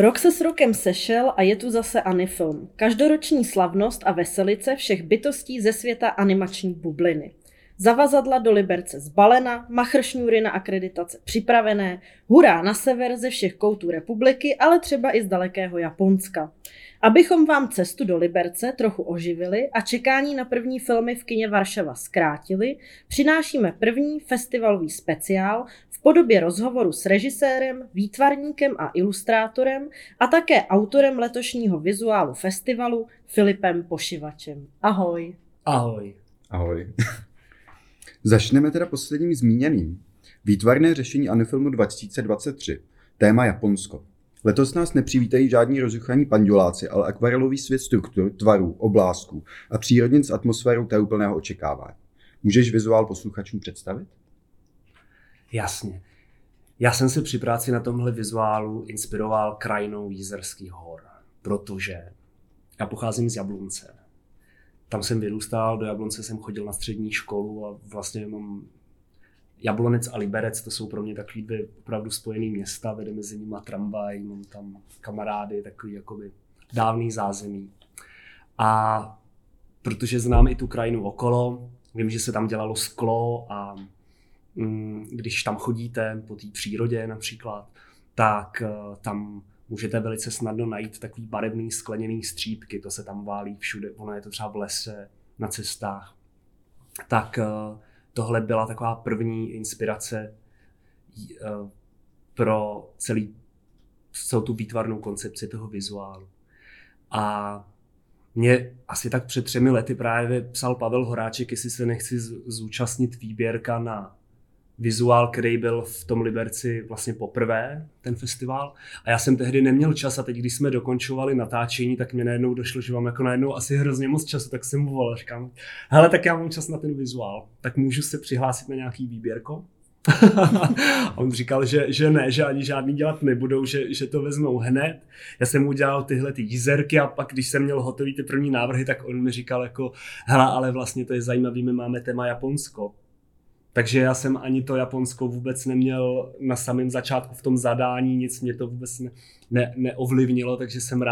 Rok se s rokem sešel a je tu zase Anifilm, každoroční slavnost a veselice všech bytostí ze světa animační bubliny. Zavazadla do Liberce zbalena, machršňůry na akreditace připravené, hurá na sever ze všech koutů republiky, ale třeba i z dalekého Japonska. Abychom vám cestu do Liberce trochu oživili a čekání na první filmy v kině Varšava zkrátili, přinášíme první festivalový speciál v podobě rozhovoru s režisérem, výtvarníkem a ilustrátorem a také autorem letošního vizuálu festivalu Filipem Pošivačem. Ahoj. Ahoj. Ahoj. Začneme teda posledním zmíněným. Výtvarné řešení Anifilmu 2023. Téma Japonsko. Letos nás nepřivítají žádní rozruchaní pandoláci, ale akvarelový svět struktur, tvarů, oblázků a přírodin s atmosférou tajuplného očekávání. Můžeš vizuál posluchačům představit? Jasně. Já jsem se při práci na tomhle vizuálu inspiroval krajinou Jizerských hor, protože já pocházím z Jablonce. Tam jsem vyrůstal, do Jablonce jsem chodil na střední školu a vlastně mám Jablonec a Liberec, to jsou pro mě takový dvě opravdu spojený města, vede mezi nimi tramvaj, mám tam kamarády, takový jakoby dávný zázemí. A protože znám i tu krajinu okolo, vím, že se tam dělalo sklo a když tam chodíte po té přírodě například, tak tam můžete velice snadno najít takový barevný skleněný střípky, to se tam válí všude, ono je to třeba v lese, na cestách. Tak tohle byla taková první inspirace pro celou tu výtvarnou koncepci toho vizuálu. A mě asi tak před 3 lety právě psal Pavel Horáček, jestli se nechci zúčastnit výběrka na vizuál, který byl v tom Liberci vlastně poprvé, ten festival. A já jsem tehdy neměl čas a teď, když jsme dokončovali natáčení, tak mě najednou došlo, že mám jako najednou asi hrozně moc času, tak jsem mu volal, říkám, hele, tak já mám čas na ten vizuál, tak můžu se přihlásit na nějaký výběrko? A on říkal, že ne, že ani žádný dělat nebudou, že to vezmou hned. Já jsem mu dělal tyhle ty jizerky a pak, když jsem měl hotový ty první návrhy, tak on mi říkal jako, hele, ale vlastně to je zajímavý, my máme téma Japonsko. Takže já jsem ani to Japonsko vůbec neměl na samém začátku v tom zadání, nic mě to vůbec neovlivnilo, takže jsem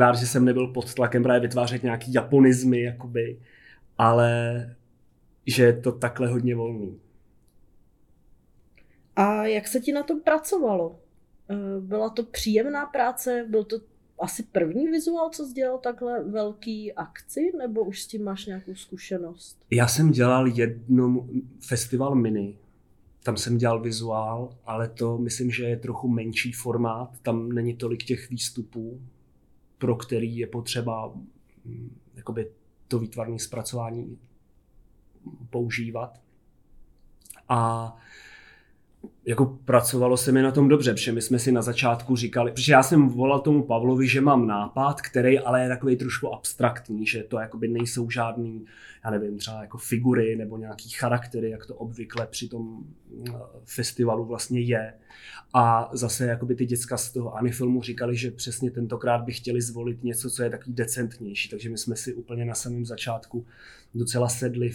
rád, že jsem nebyl pod tlakem právě vytvářet nějaký japonizmy, jakoby, ale že je to takhle hodně volný. A jak se ti na tom pracovalo? Byla to příjemná práce? Byl to asi první vizuál, co jsi dělal takhle velký akci, nebo už s tím máš nějakou zkušenost? Já jsem dělal jednou festival mini, tam jsem dělal vizuál, ale to myslím, že je trochu menší formát, tam není tolik těch výstupů, pro který je potřeba jakoby to výtvarné zpracování používat. A jako pracovalo se mi na tom dobře, protože my jsme si na začátku říkali, protože já jsem volal tomu Pavlovi, že mám nápad, který ale je takový trošku abstraktní, že to jakoby nejsou žádný, já nevím, třeba jako figury nebo nějaký charaktery, jak to obvykle při tom festivalu vlastně je. A zase jakoby ty děcka z toho Anifilmu říkali, že přesně tentokrát by chtěli zvolit něco, co je takový decentnější, takže my jsme si úplně na samém začátku docela sedli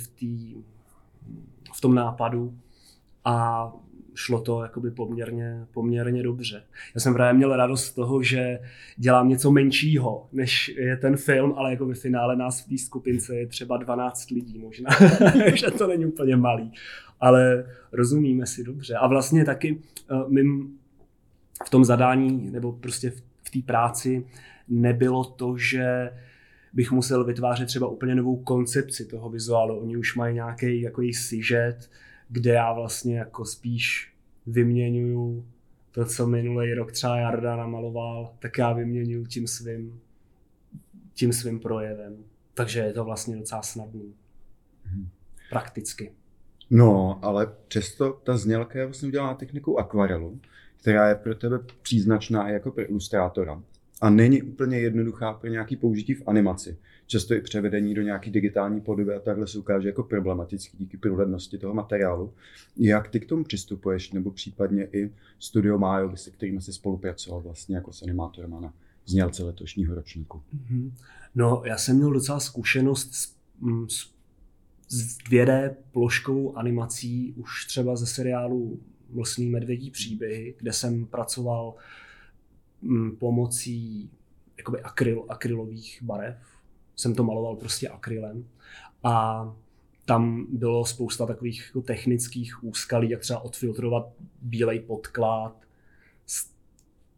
v tom nápadu a šlo to jakoby poměrně dobře. Já jsem právě měl radost z toho, že dělám něco menšího, než je ten film, ale jako ve finále nás v té skupince je třeba 12 lidí možná, že to není úplně malý, ale rozumíme si dobře. A vlastně taky mým v tom zadání nebo prostě v té práci nebylo to, že bych musel vytvářet třeba úplně novou koncepci toho vizuálu. Oni už mají nějaký jako sižet, kde já vlastně jako spíš vyměňuju to, co minulý rok třeba Jarda namaloval, tak já vyměňuju tím svým projevem. Takže je to vlastně docela snadný. Prakticky. No, ale přesto ta znělka je vlastně udělaná technikou akvarelu, která je pro tebe příznačná jako pro ilustrátora. A není úplně jednoduchá pro nějaký použití v animaci. Často i převedení do nějaké digitální podoby a takhle se ukáže jako problematický díky průhlednosti toho materiálu. Jak ty k tomu přistupuješ, nebo případně i Studio Majo, se kterým jsi spolupracoval vlastně jako s animátorem na znělce letošního ročníku. No, já jsem měl docela zkušenost s 2D ploškovou animací už třeba ze seriálu Mlsný medvědí příběhy, kde jsem pracoval pomocí jakoby akrylových barev. Jsem to maloval prostě akrylem a tam bylo spousta takových jako technických úskalí, jak třeba odfiltrovat bílej podklad z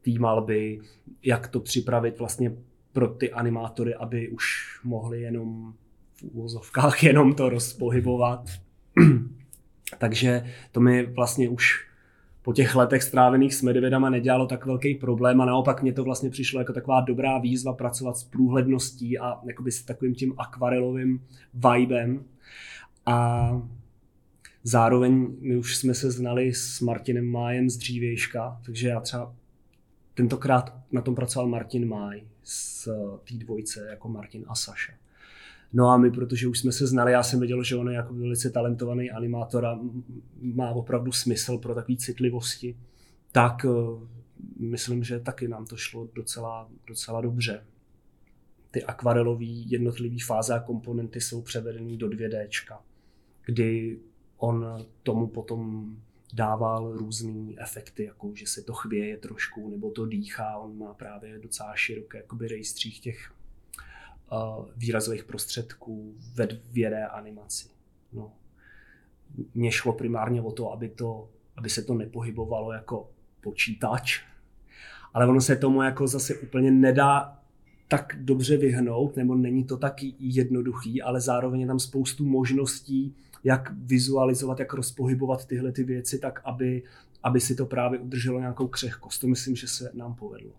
té malby, jak to připravit vlastně pro ty animátory, aby už mohli jenom v úvozovkách jenom to rozpohybovat. Takže to mi vlastně už po těch letech strávených s medvědama nedělalo tak velký problém a naopak mě to vlastně přišlo jako taková dobrá výzva pracovat s průhledností a jakoby s takovým tím akvarelovým vibem. A zároveň my už jsme se znali s Martinem Májem z dřívějška, takže já třeba tentokrát na tom pracoval Martin Máj z té dvojce jako Martin a Saša. No a my, protože už jsme se znali, já jsem věděl, že on je jako velice talentovaný animátor a má opravdu smysl pro takové citlivosti, tak myslím, že taky nám to šlo docela dobře. Ty akvarelové jednotlivé fáze a komponenty jsou převedené do 2Dčka, kdy on tomu potom dával různé efekty, jako že se to chvěje trošku, nebo to dýchá, on má právě docela široký jakoby rejstřík těch výrazových prostředků ve 2D animaci. No. Mně šlo primárně o to, aby se to nepohybovalo jako počítač, ale ono se tomu jako zase úplně nedá tak dobře vyhnout, nebo není to taky jednoduchý, ale zároveň je tam spoustu možností, jak vizualizovat, jak rozpohybovat tyhle ty věci, tak aby si to právě udrželo nějakou křehkost. To myslím, že se nám povedlo.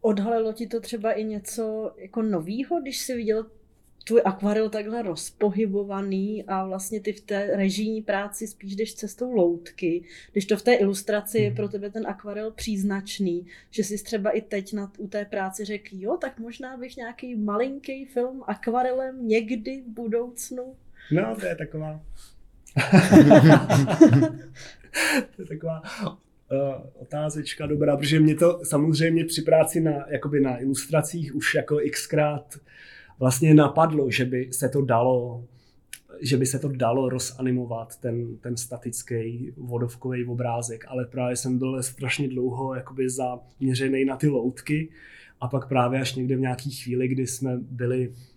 Odhalilo ti to třeba i něco jako novýho, když jsi viděl tvůj akvarel takhle rozpohybovaný a vlastně ty v té režijní práci spíš jdeš cestou loutky, když to v té ilustraci je pro tebe ten akvarel příznačný, že jsi třeba i teď u té práci řekl, jo, tak možná bych nějaký malinký film akvarelem někdy v budoucnu. No, to je taková... to je taková... otázečka dobrá, protože mě to samozřejmě při práci na ilustracích už jako xkrát vlastně napadlo, že by se to dalo rozanimovat ten statický vodovkový obrázek, ale právě jsem byl strašně dlouho jakoby zaměřený na ty loutky a pak právě až někde v nějaký chvíli, kdy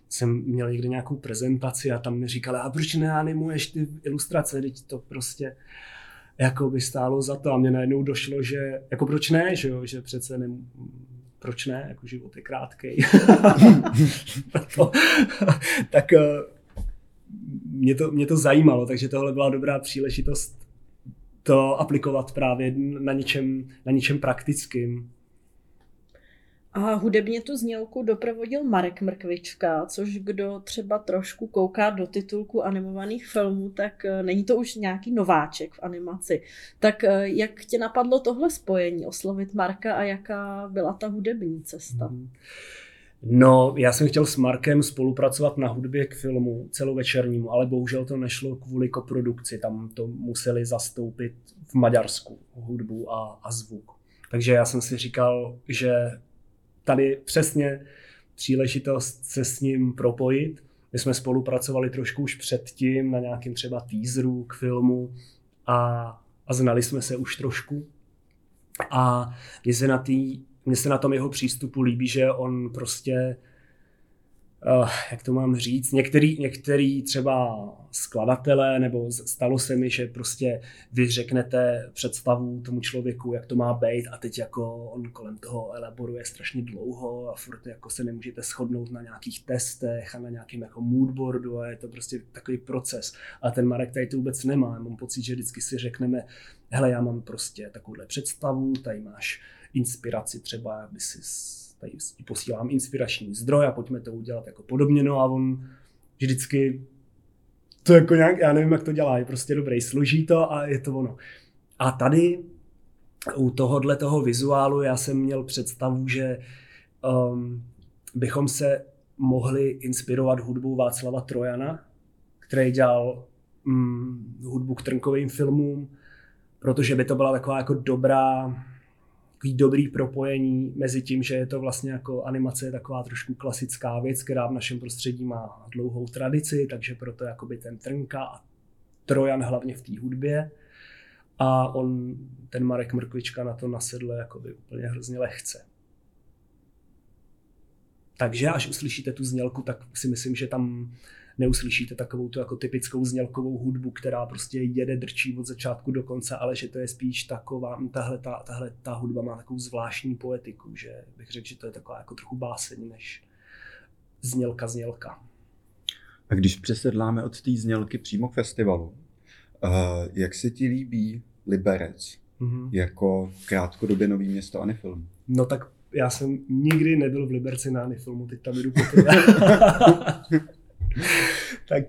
jsem měl někde nějakou prezentaci a tam mi říkali, a proč neanimuješ ty ilustrace, teď to prostě jako by stálo za to a mě najednou došlo, že jako proč ne, že jo, že přece ne, proč ne, jako život je krátkej. Tak mě to zajímalo, takže tohle byla dobrá příležitost to aplikovat právě na něčem praktickým. A hudebně tu znělku doprovodil Marek Mrkvička, což kdo třeba trošku kouká do titulku animovaných filmů, tak není to už nějaký nováček v animaci. Tak jak tě napadlo tohle spojení, oslovit Marka a jaká byla ta hudební cesta? No, já jsem chtěl s Markem spolupracovat na hudbě k filmu celovečernímu, ale bohužel to nešlo kvůli koprodukci, tam to museli zastoupit v Maďarsku hudbu a zvuk. Takže já jsem si říkal, že tady přesně příležitost se s ním propojit. My jsme spolupracovali trošku už předtím na nějakým třeba teaseru k filmu a znali jsme se už trošku. A mně se na tom jeho přístupu líbí, že on prostě, jak to mám říct, některý třeba skladatelé, nebo stalo se mi, že prostě vy řeknete představu tomu člověku, jak to má být a teď jako on kolem toho elaboruje strašně dlouho a furt jako se nemůžete shodnout na nějakých testech a na nějakém jako moodboardu a je to prostě takový proces. A ten Marek tady to vůbec nemá, mám pocit, že vždycky si řekneme, hele, já mám prostě takovouhle představu, tady máš inspiraci třeba, aby si tady posílám inspirační zdroj a pojďme to udělat jako podobně, no a on vždycky to jako nějak, já nevím, jak to dělá, je prostě dobrý, složí to a je to ono. A tady u tohohle toho vizuálu já jsem měl představu, že bychom se mohli inspirovat hudbou Václava Trojana, který dělal hudbu k Trnkovým filmům, protože by to byla taková jako dobrá takový dobrý propojení mezi tím, že je to vlastně jako animace je taková trošku klasická věc, která v našem prostředí má dlouhou tradici, takže proto jakoby ten Trnka a Trojan hlavně v té hudbě. A on, ten Marek Mrkvička, na to nasedl jakoby úplně hrozně lehce. Takže až uslyšíte tu znělku, tak si myslím, že tam neuslyšíte takovou tu jako typickou znělkovou hudbu, která prostě jede, drčí od začátku do konce, ale že to je spíš taková, tahle ta hudba má takovou zvláštní poetiku, že bych řekl, že to je taková jako trochu báseň než znělka. A když přesedláme od té znělky přímo k festivalu, jak se ti líbí Liberec jako krátkodobě nový město Anifilm? No tak já jsem nikdy nebyl v Liberci na Anifilmu, teď tam jdu poprvé. Tak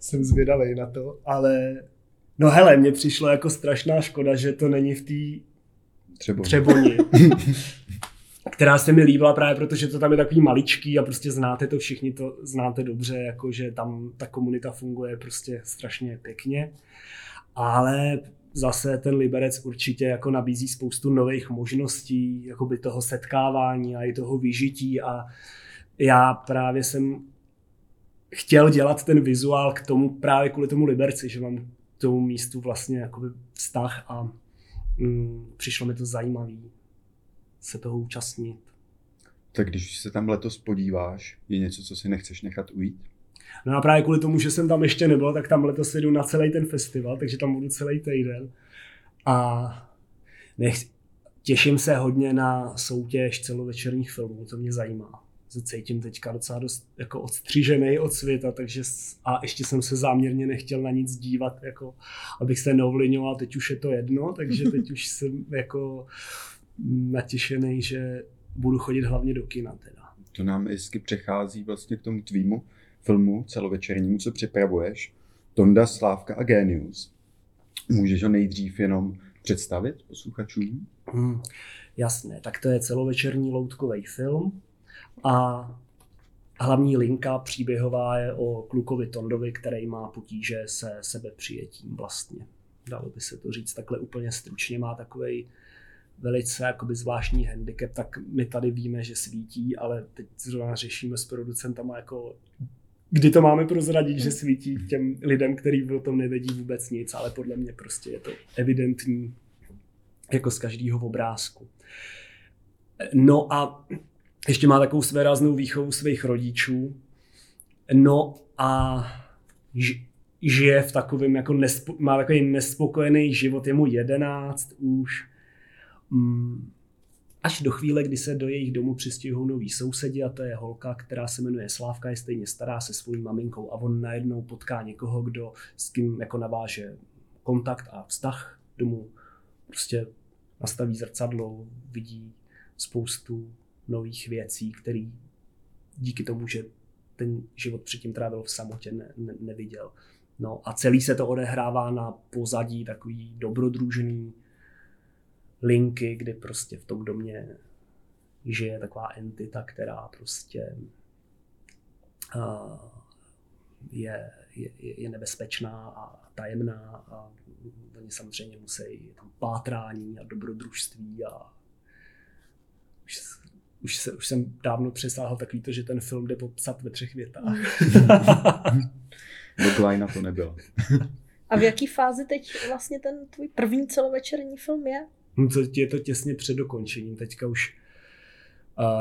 jsem zvědavej na to, ale no hele, mně přišlo jako strašná škoda, že to není v té Třeboni. Která se mi líbila právě proto, že to tam je takový maličký a prostě znáte to všichni, to znáte dobře, jako že tam ta komunita funguje prostě strašně pěkně, ale zase ten Liberec určitě jako nabízí spoustu nových možností, jakoby toho setkávání a i toho vyžití a já právě jsem chtěl dělat ten vizuál k tomu právě kvůli tomu Liberci, že mám k tomu místu vlastně jakoby vztah a přišlo mi to zajímavý se toho účastnit. Tak když se tam letos podíváš, je něco, co si nechceš nechat ujít? No a právě kvůli tomu, že jsem tam ještě nebyl, tak tam letos jedu na celý ten festival, takže tam budu celý týden. A těším se hodně na soutěž celovečerních filmů, to mě zajímá. Se cítím teďka docela dost jako odstřižený od světa, takže a ještě jsem se záměrně nechtěl na nic dívat, jako abych se neovlivňoval, teď už je to jedno, takže teď už jsem jako natěšený, že budu chodit hlavně do kina teda. To nám hezky přechází vlastně k tomu tvýmu filmu celovečernímu, co připravuješ, Tonda, Slávka a Génius. Můžeš ho nejdřív jenom představit posluchačům? Jasné, tak to je celovečerní loutkový film a hlavní linka příběhová je o klukovi Tondovi, který má potíže se sebepřijetím vlastně. Dalo by se to říct takhle úplně stručně, má takovej velice jakoby zvláštní handicap, tak my tady víme, že svítí, ale teď zrovna řešíme s producentama, jako, kdy to máme prozradit, že svítí těm lidem, kteří o tom nevědí vůbec nic, ale podle mě prostě je to evidentní, jako z každého obrázku. No a ještě má takovou svéráznou výchovu svých rodičů, no a žije v takovém, jako má takový nespokojený život, je mu 11 už, až do chvíle, kdy se do jejich domu přistěhují noví sousedi a to je holka, která se jmenuje Slávka, je stejně stará se svojí maminkou a on najednou potká někoho, kdo s kým jako naváže kontakt a vztah domů, prostě nastaví zrcadlo, vidí spoustu nových věcí, které díky tomu, že ten život předtím trávil v samotě, neviděl. No a celý se to odehrává na pozadí takový dobrodružný linky, kdy prostě v tom domě žije taková entita, která prostě je nebezpečná a tajemná a oni samozřejmě musí tam pátrání a dobrodružství a už jsem dávno přesáhl takový to, že ten film jde popsat ve 3 větách. Deadline to nebyla. A v jaký fázi teď vlastně ten tvůj první celovečerní film je? Je to těsně před dokončením. Teďka už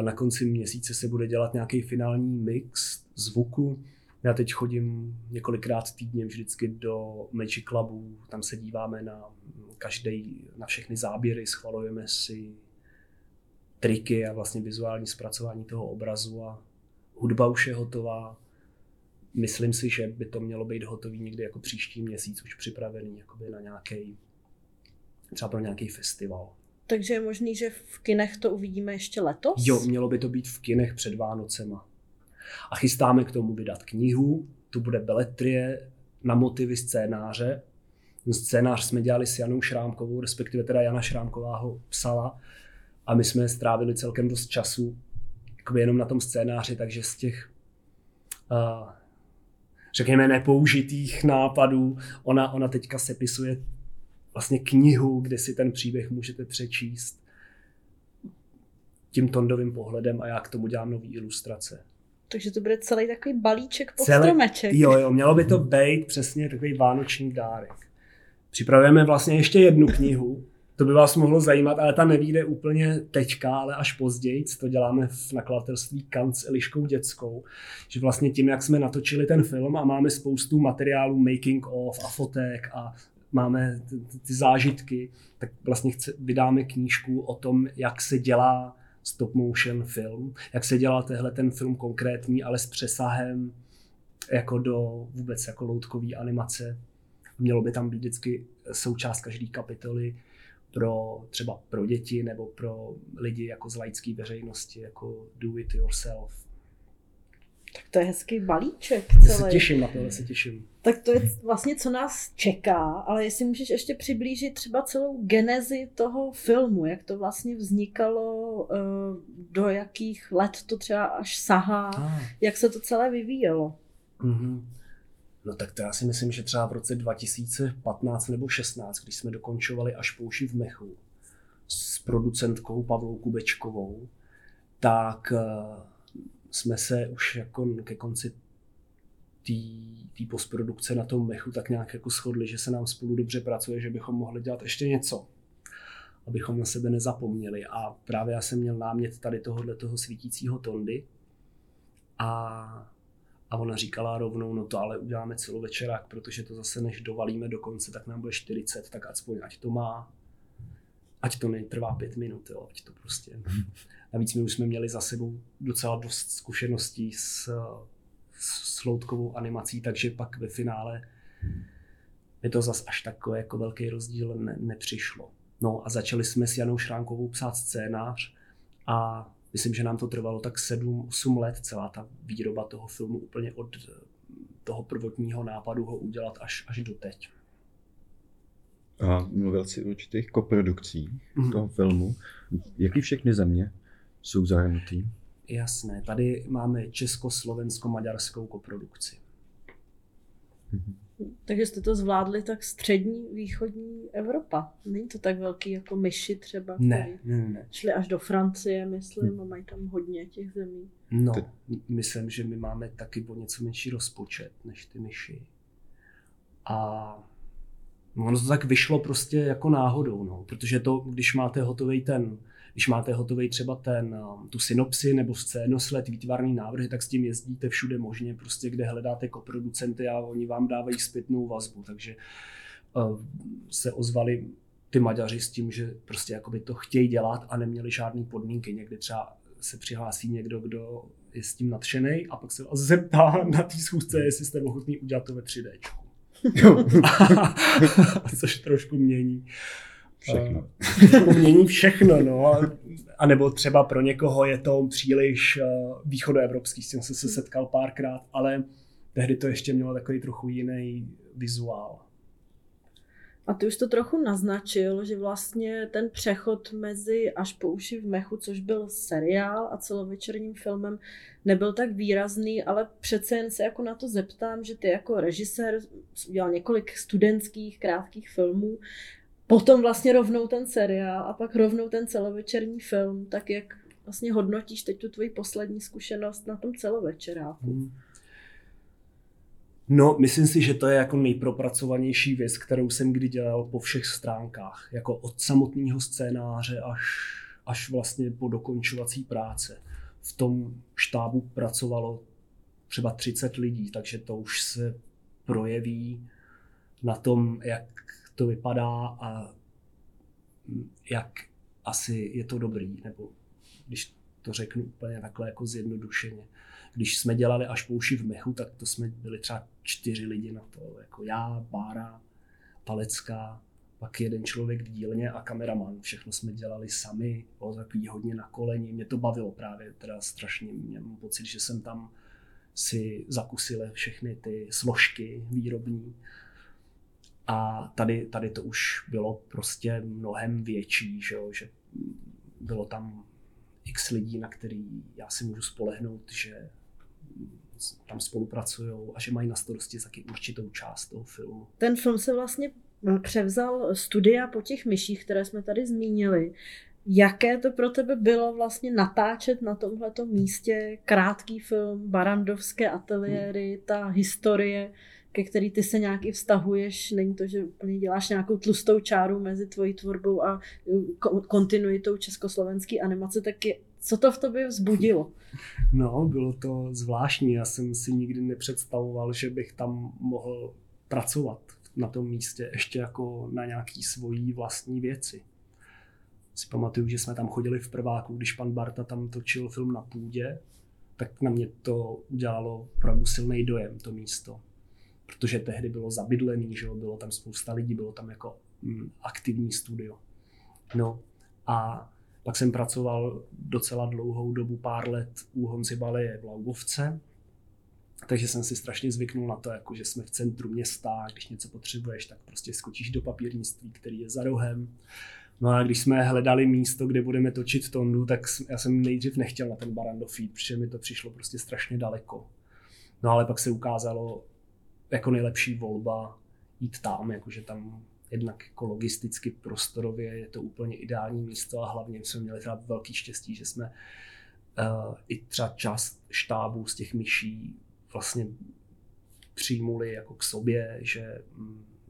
na konci měsíce se bude dělat nějaký finální mix zvuku. Já teď chodím několikrát týdně vždycky do Magic Clubu. Tam se díváme na všechny záběry, schvalujeme si triky a vlastně vizuální zpracování toho obrazu a hudba už je hotová. Myslím si, že by to mělo být hotový někdy jako příští měsíc, už připravený jakoby na nějaký třeba pro nějaký festival. Takže je možný, že v kinech to uvidíme ještě letos? Jo, mělo by to být v kinech před Vánocema. A chystáme k tomu vydat knihu, tu bude beletrie na motivy scénáře. Scénář jsme dělali s Janou Šrámkovou, respektive teda Jana Šrámková ho psala a my jsme strávili celkem dost času jenom na tom scénáři, takže z těch řekněme nepoužitých nápadů ona teďka sepisuje vlastně knihu, kde si ten příběh můžete přečíst tím Tondovým pohledem a já k tomu dělám nový ilustrace. Takže to bude celý takový balíček pod stromeček. Jo, mělo by to být přesně takový vánoční dárek. Připravujeme vlastně ještě jednu knihu, to by vás mohlo zajímat, ale ta nevyjde úplně teďka, ale až později, to děláme v nakladatelství Kant s Eliškou Dětskou, že vlastně tím, jak jsme natočili ten film a máme spoustu materiálů making of a fotek a máme ty zážitky, tak vlastně vydáme knížku o tom, jak se dělá stop motion film, jak se dělá tehle ten film konkrétní, ale s přesahem jako do vůbec jako loutkové animace. Mělo by tam být vždycky součást každé kapitoly pro třeba pro děti nebo pro lidi jako z laické veřejnosti, jako do it yourself. Tak to je hezký balíček celý. Se těším na to. Tak to je vlastně, co nás čeká, ale jestli můžeš ještě přiblížit třeba celou genezi toho filmu, jak to vlastně vznikalo, do jakých let to třeba až sahá, jak se to celé vyvíjelo. Mm-hmm. No tak to já si myslím, že třeba v roce 2015 nebo 16, když jsme dokončovali Až po uši v mechu s producentkou Pavlou Kubečkovou, tak jsme se už jako ke konci té postprodukce na tom mechu tak nějak jako shodli, že se nám spolu dobře pracuje, že bychom mohli dělat ještě něco, abychom na sebe nezapomněli. A právě já jsem měl námět tady tohoto svítícího Tondy a ona říkala rovnou, no to ale uděláme celovečerák, protože to zase než dovalíme do konce, tak nám bude 40, tak ať to má. Ať to netrvá 5 minut, jo, ať to prostě. Navíc my už jsme měli za sebou docela dost zkušeností s loutkovou animací, takže pak ve finále mi to zas až takový jako velký rozdíl nepřišlo. No a začali jsme s Janou Šrámkovou psát scénář a myslím, že nám to trvalo tak 7-8 let, celá ta výroba toho filmu úplně od toho prvotního nápadu ho udělat až do teď. A mluvil jsi o určitých koprodukcích toho filmu. Jaký všechny země jsou zahrnutý? Jasné, tady máme česko-slovensko-maďarskou koprodukci. Takže jste to zvládli tak střední, východní Evropa. Není to tak velký jako myši třeba? Ne. Šli až do Francie, myslím, a mají tam hodně těch zemí. No, myslím, že my máme taky o něco menší rozpočet než ty myši. A ono to tak vyšlo prostě jako náhodou, no, protože to, když máte hotovej třeba tu synopsi nebo scénosled, výtvarný návrhy, tak s tím jezdíte všude možně, prostě kde hledáte koproducenty a oni vám dávají zpětnou vazbu, takže se ozvali ty Maďaři s tím, že prostě jakoby to chtějí dělat a neměli žádné podmínky. Někde třeba se přihlásí někdo, kdo je s tím nadšenej a pak se vás zeptá na té schůzce, jestli jste ochotní udělat to ve 3Dčku. Což trošku mění všechno. No. A nebo třeba pro někoho je to příliš východoevropský, s tím jsem se setkal párkrát, ale tehdy to ještě mělo takový trochu jiný vizuál. A ty už to trochu naznačil, že vlastně ten přechod mezi Až po uši v mechu, což byl seriál a celovečerním filmem, nebyl tak výrazný, ale přece jen se jako na to zeptám, že ty jako režisér udělal několik studentských krátkých filmů, potom vlastně rovnou ten seriál a pak rovnou ten celovečerní film, tak jak vlastně hodnotíš teď tu tvoji poslední zkušenost na tom celovečeráku? No, myslím si, že to je jako nejpropracovanější věc, kterou jsem kdy dělal po všech stránkách. Jako od samotného scénáře až vlastně po dokončovací práce. V tom štábu pracovalo třeba 30 lidí, takže to už se projeví na tom, jak to vypadá a jak asi je to dobrý, nebo když to řeknu úplně takhle jako zjednodušeně. Když jsme dělali Až po uši v mechu, tak to jsme byli třeba 4 lidi na to, jako já, Bára, Palecká, pak jeden člověk v dílně a kameraman. Všechno jsme dělali sami, bylo takový hodně na koleni. Mě to bavilo právě teda strašně, mám pocit, že jsem tam si zakusil všechny ty složky výrobní. A tady to už bylo prostě mnohem větší, že bylo tam x lidí, na který já si můžu spolehnout, že tam spolupracujou a že mají na starosti taky určitou část toho filmu. Ten film se vlastně převzal studia po těch myších, které jsme tady zmínili. Jaké to pro tebe bylo vlastně natáčet na tomhletom místě krátký film Barandovské ateliéry, ta historie, ke který ty se nějak i vztahuješ, není to, že úplně děláš nějakou tlustou čáru mezi tvojí tvorbou a kontinuitou československé animace, tak je, co to v tobě vzbudilo? No, bylo to zvláštní, já jsem si nikdy nepředstavoval, že bych tam mohl pracovat na tom místě ještě jako na nějaký svojí vlastní věci. Si pamatuju, že jsme tam chodili v prváku, když pan Barta tam točil film Na půdě, tak na mě to udělalo opravdu silný dojem, to místo. Protože tehdy bylo zabydlený, že bylo tam spousta lidí, bylo tam jako aktivní studio. No a pak jsem pracoval docela dlouhou dobu, pár let u Honzy Baleje v Laubovce, takže jsem si strašně zvyknul na to, jako že jsme v centru města, když něco potřebuješ, tak prostě skočíš do papírnictví, který je za rohem. No a když jsme hledali místo, kde budeme točit Tondu, tak já jsem nejdřív nechtěl na ten Barandov jít, protože mi to přišlo prostě strašně daleko. No ale pak se ukázalo jako nejlepší volba jít tam, jakože tam jednak jako logisticky, prostorově je to úplně ideální místo a hlavně jsme měli třeba velký štěstí, že jsme i třeba část štábu z těch myší vlastně přijmuli jako k sobě, že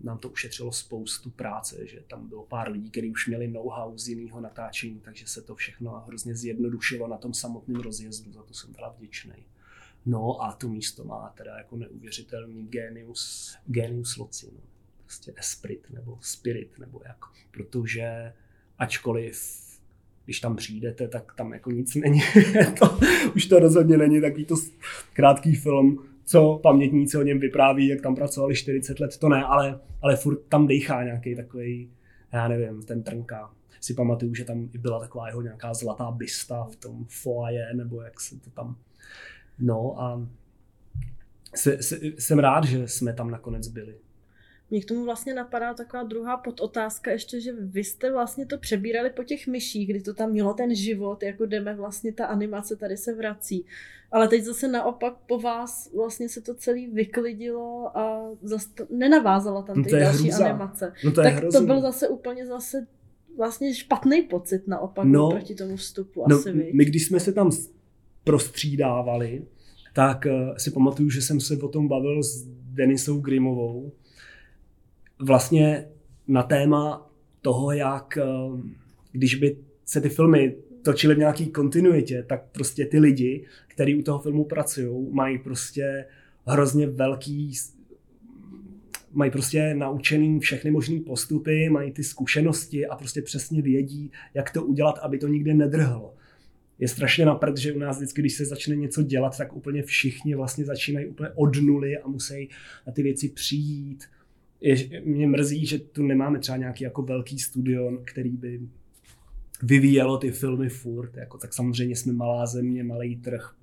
nám to ušetřilo spoustu práce, že tam bylo pár lidí, kteří už měli know-how z jiného natáčení, takže se to všechno hrozně zjednodušilo na tom samotném rozjezdu, za to jsem teda vděčný. No a to místo má teda jako neuvěřitelný genius loci, no. Prostě esprit nebo spirit nebo jako, protože ačkoliv, když tam přijdete, tak tam jako nic není, už to rozhodně není takový to krátký film, co pamětníci o něm vypráví, jak tam pracovali 40 let, to ne, ale furt tam dejchá nějaký takový, já nevím, ten Trnka. Si pamatuju, že tam byla taková jeho nějaká zlatá bysta v tom foyer, nebo jak se to tam... No a jsem rád, že jsme tam nakonec byli. Mně k tomu vlastně napadá taková druhá podotázka ještě, že vy jste vlastně to přebírali po těch myších, kdy to tam mělo ten život, jako jdeme vlastně, ta animace tady se vrací. Ale teď zase naopak po vás vlastně se to celý vyklidilo a nenavázala tam ty další animace. No to je hrozný. To byl zase vlastně špatný pocit naopak proti tomu vstupu asi, viď? My když jsme se tam prostřídávali, tak si pamatuju, že jsem se o tom bavil s Denisou Grimovou. Vlastně na téma toho, jak když by se ty filmy točily v nějaký kontinuitě, tak prostě ty lidi, kteří u toho filmu pracují, mají prostě hrozně velký, mají prostě naučený všechny možný postupy, mají ty zkušenosti a prostě přesně vědí, jak to udělat, aby to nikde nedrhlo. Je strašně na prd, že u nás vždycky, když se začne něco dělat, tak úplně všichni vlastně začínají úplně od nuly a musí na ty věci přijít. Mě mrzí, že tu nemáme třeba nějaký jako velký studio, který by vyvíjelo ty filmy furt. Jako, tak samozřejmě jsme malá země, malý trh,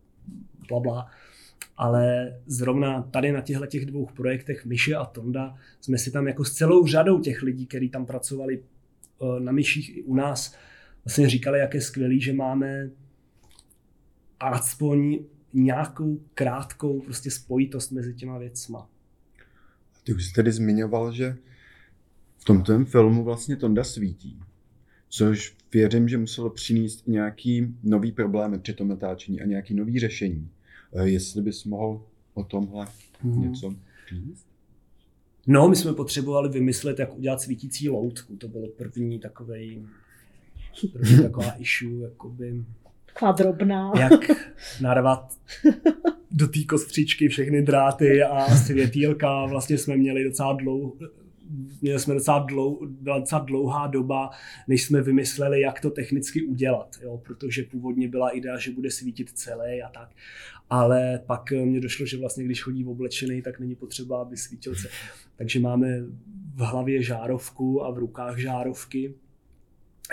blabla. Ale zrovna tady na těchto těch dvou projektech, Myši a Tonda, jsme si tam jako s celou řadou těch lidí, kteří tam pracovali na Myších i u nás, vlastně říkali, jak je skvělý, že máme alespoň nějakou krátkou prostě spojitost mezi těma věcma. Ty už jsi tedy zmiňoval, že v tomto filmu vlastně Tonda svítí, což věřím, že muselo přinést nějaký nový problémy při tom natáčení a nějaký nový řešení. Jestli bys mohl o tomhle něco říct? No, my jsme potřebovali vymyslet, jak udělat svítící loutku. To bylo první taková issue, jakoby... Kvadrobná. Jak narvat do té kostřičky všechny dráty a světýlka. Vlastně jsme měli docela dlouhá doba, než jsme vymysleli, jak to technicky udělat. Jo? Protože původně byla idea, že bude svítit celý a tak. Ale pak mně došlo, že vlastně když chodí oblečený, tak není potřeba, aby svítil se. Takže máme v hlavě žárovku a v rukách žárovky.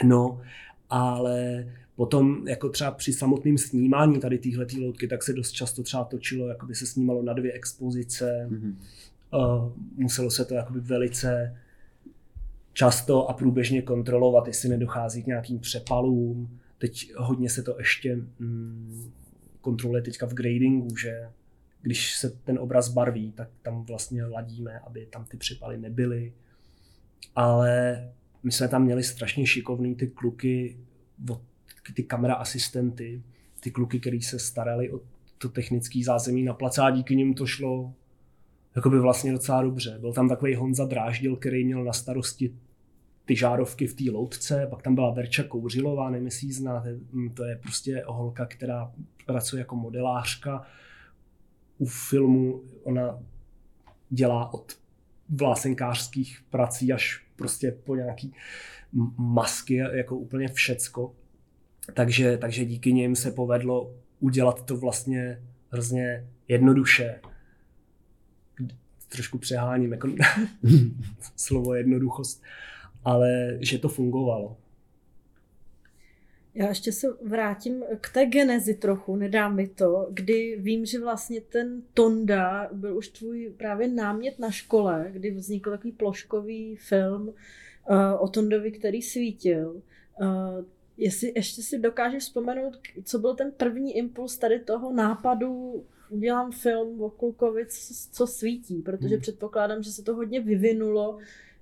No, ale... Potom jako třeba při samotném snímání tady téhletý loutky, tak se dost často třeba točilo, jakoby se snímalo na dvě expozice. Mm-hmm. Muselo se to jakoby velice často a průběžně kontrolovat, jestli nedochází k nějakým přepalům. Teď hodně se to ještě kontroluje teďka v gradingu, že když se ten obraz barví, tak tam vlastně ladíme, aby tam ty přepaly nebyly. Ale my jsme tam měli strašně šikovný ty kluky, ty kamera asistenty, ty kluky, kteří se starali o to technické zázemí na placu, a díky nim to šlo jakoby vlastně docela dobře. Byl tam takový Honza Dráždil, který měl na starosti ty žárovky v té loutce, pak tam byla Verča Kouřilová, nevím, jestli ji znáte, to je prostě holka, která pracuje jako modelářka u filmu, ona dělá od vlásenkářských prací až prostě po nějaký masky, jako úplně všecko. Takže díky nim se povedlo udělat to vlastně hrozně jednoduše. Trošku přeháním jako slovo jednoduchost, ale že to fungovalo. Já ještě se vrátím k té genezi trochu, nedá mi to, kdy vím, že vlastně ten Tonda byl už tvůj právě námět na škole, kdy vznikl takový ploškový film o Tondovi, který svítil. Jestli ještě si dokážeš vzpomenout, co byl ten první impuls tady toho nápadu, udělám film o klukovi, co svítí, protože předpokládám, že se to hodně vyvinulo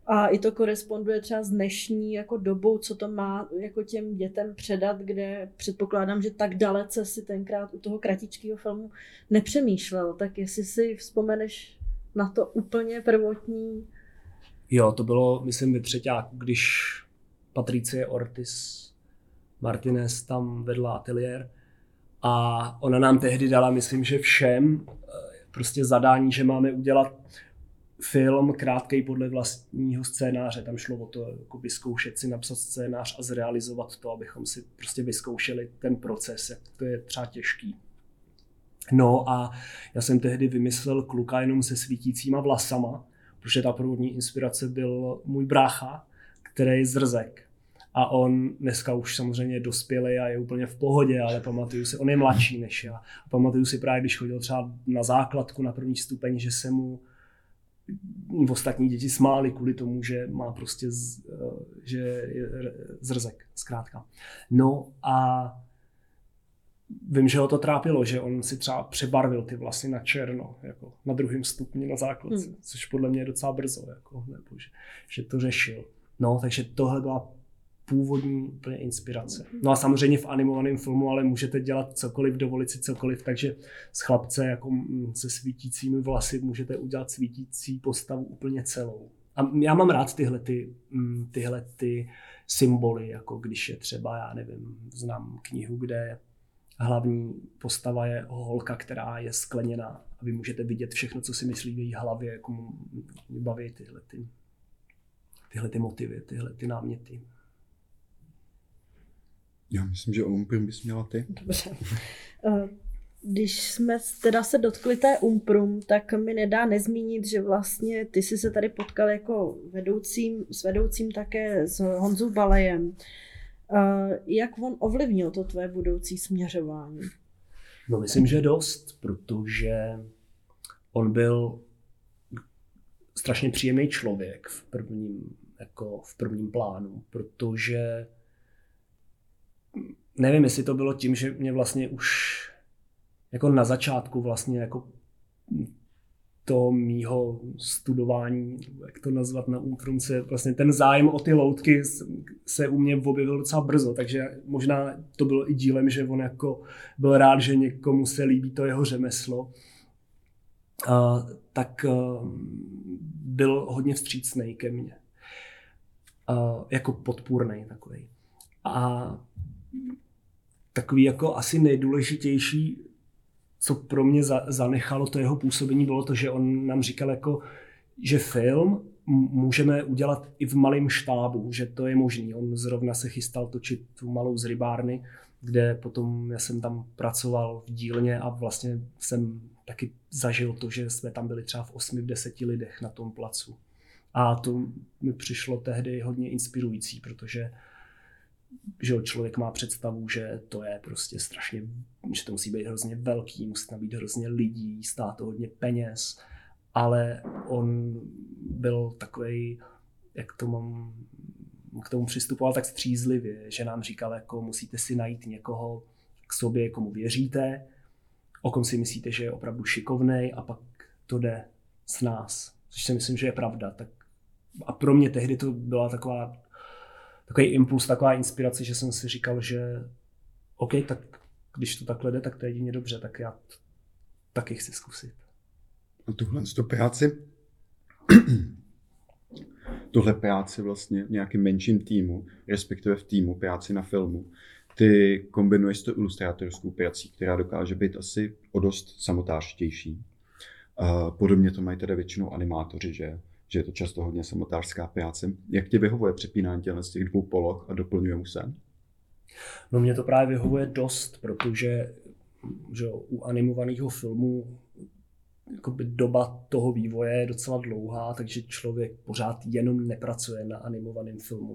a i to koresponduje třeba s dnešní jako dobou, co to má jako těm dětem předat, kde předpokládám, že tak dalece si tenkrát u toho kratičkého filmu nepřemýšlel. Tak jestli si vzpomeneš na to úplně prvotní. Jo, to bylo, myslím, ve třeťáku, když Patrice Ortiz Martinez tam vedla ateliér a ona nám tehdy dala, myslím, že všem prostě zadání, že máme udělat film krátkej podle vlastního scénáře. Tam šlo o to jako vyzkoušet si napsat scénář a zrealizovat to, abychom si prostě vyzkoušeli ten proces, jak to je třeba těžký. No a já jsem tehdy vymyslel kluka jenom se svítícíma vlasama, protože ta první inspirace byl můj brácha, který je Zrzek. A on dneska už samozřejmě je dospělý a je úplně v pohodě, ale pamatuju si, on je mladší než já. A pamatuju si právě, když chodil třeba na základku na první stupeň, že se mu ostatní děti smály kvůli tomu, že má prostě, že je Zrzek, zkrátka. No a vím, že ho to trápilo, že on si třeba přebarvil ty vlasy na černo, jako na druhém stupni na základce, což podle mě je docela brzo, jako, nebo že to řešil. No, takže tohle byla původní úplně inspirace. No a samozřejmě v animovaném filmu, ale můžete dělat cokoliv, dovolit si cokoliv, takže z chlapce jako se svítícími vlasy můžete udělat svítící postavu úplně celou. A já mám rád tyhle ty symboly, jako když je třeba, já nevím, znám knihu, kde hlavní postava je holka, která je skleněná a vy můžete vidět všechno, co si myslí v její hlavě, jako baví tyhle ty motivy, tyhle ty náměty. Já myslím, že Umprum bys měla ty. Dobře. Když jsme teda se dotkli té Umprum, tak mi nedá nezmínit, že vlastně ty jsi se tady potkal jako vedoucím také s Honzou Balejem. Jak on ovlivnil to tvé budoucí směřování? No myslím, že dost, protože on byl strašně příjemný člověk v prvním plánu, protože nevím, jestli to bylo tím, že mě vlastně už jako na začátku vlastně jako toho mýho studování, jak to nazvat na útrumce, vlastně ten zájem o ty loutky se u mě objevil docela brzo, takže možná to bylo i dílem, že on jako byl rád, že někomu se líbí to jeho řemeslo, tak byl hodně vstřícnej ke mně, jako podpůrnej takovej. A takový jako asi nejdůležitější, co pro mě zanechalo to jeho působení, bylo to, že on nám říkal, jako, že film můžeme udělat i v malém štábu, že to je možný. On zrovna se chystal točit tu Malou z rybárny, kde potom já jsem tam pracoval v dílně a vlastně jsem taky zažil to, že jsme tam byli třeba v 8-10 lidech na tom placu. A to mi přišlo tehdy hodně inspirující, protože že člověk má představu, že to je prostě strašně, že to musí být hrozně velký, musí tam být hrozně lidí, stát to hodně peněz, ale on byl takovej, k tomu přistupoval tak střízlivě, že nám říkal, jako musíte si najít někoho k sobě, komu věříte, o kom si myslíte, že je opravdu šikovnej a pak to jde s nás, což si myslím, že je pravda. Tak a pro mě tehdy to byla taková takový impuls, taková inspirace, že jsem si říkal, že OK, tak když to takhle jde, tak to je jedině dobře, tak já taky chci zkusit. A tuhle práci vlastně v nějakým menším týmu, respektive v týmu práci na filmu, ty kombinuješ s tou ilustrátorskou prací, která dokáže být asi o dost samotářštější. Podobně to mají teda většinou animátoři, že je to často hodně samotářská práce. Jak ti vyhovuje přepínání z těch dvou poloh a doplňuje mu se? No mě to právě vyhovuje dost, protože že u animovaného filmu doba toho vývoje je docela dlouhá, takže člověk pořád jenom nepracuje na animovaném filmu.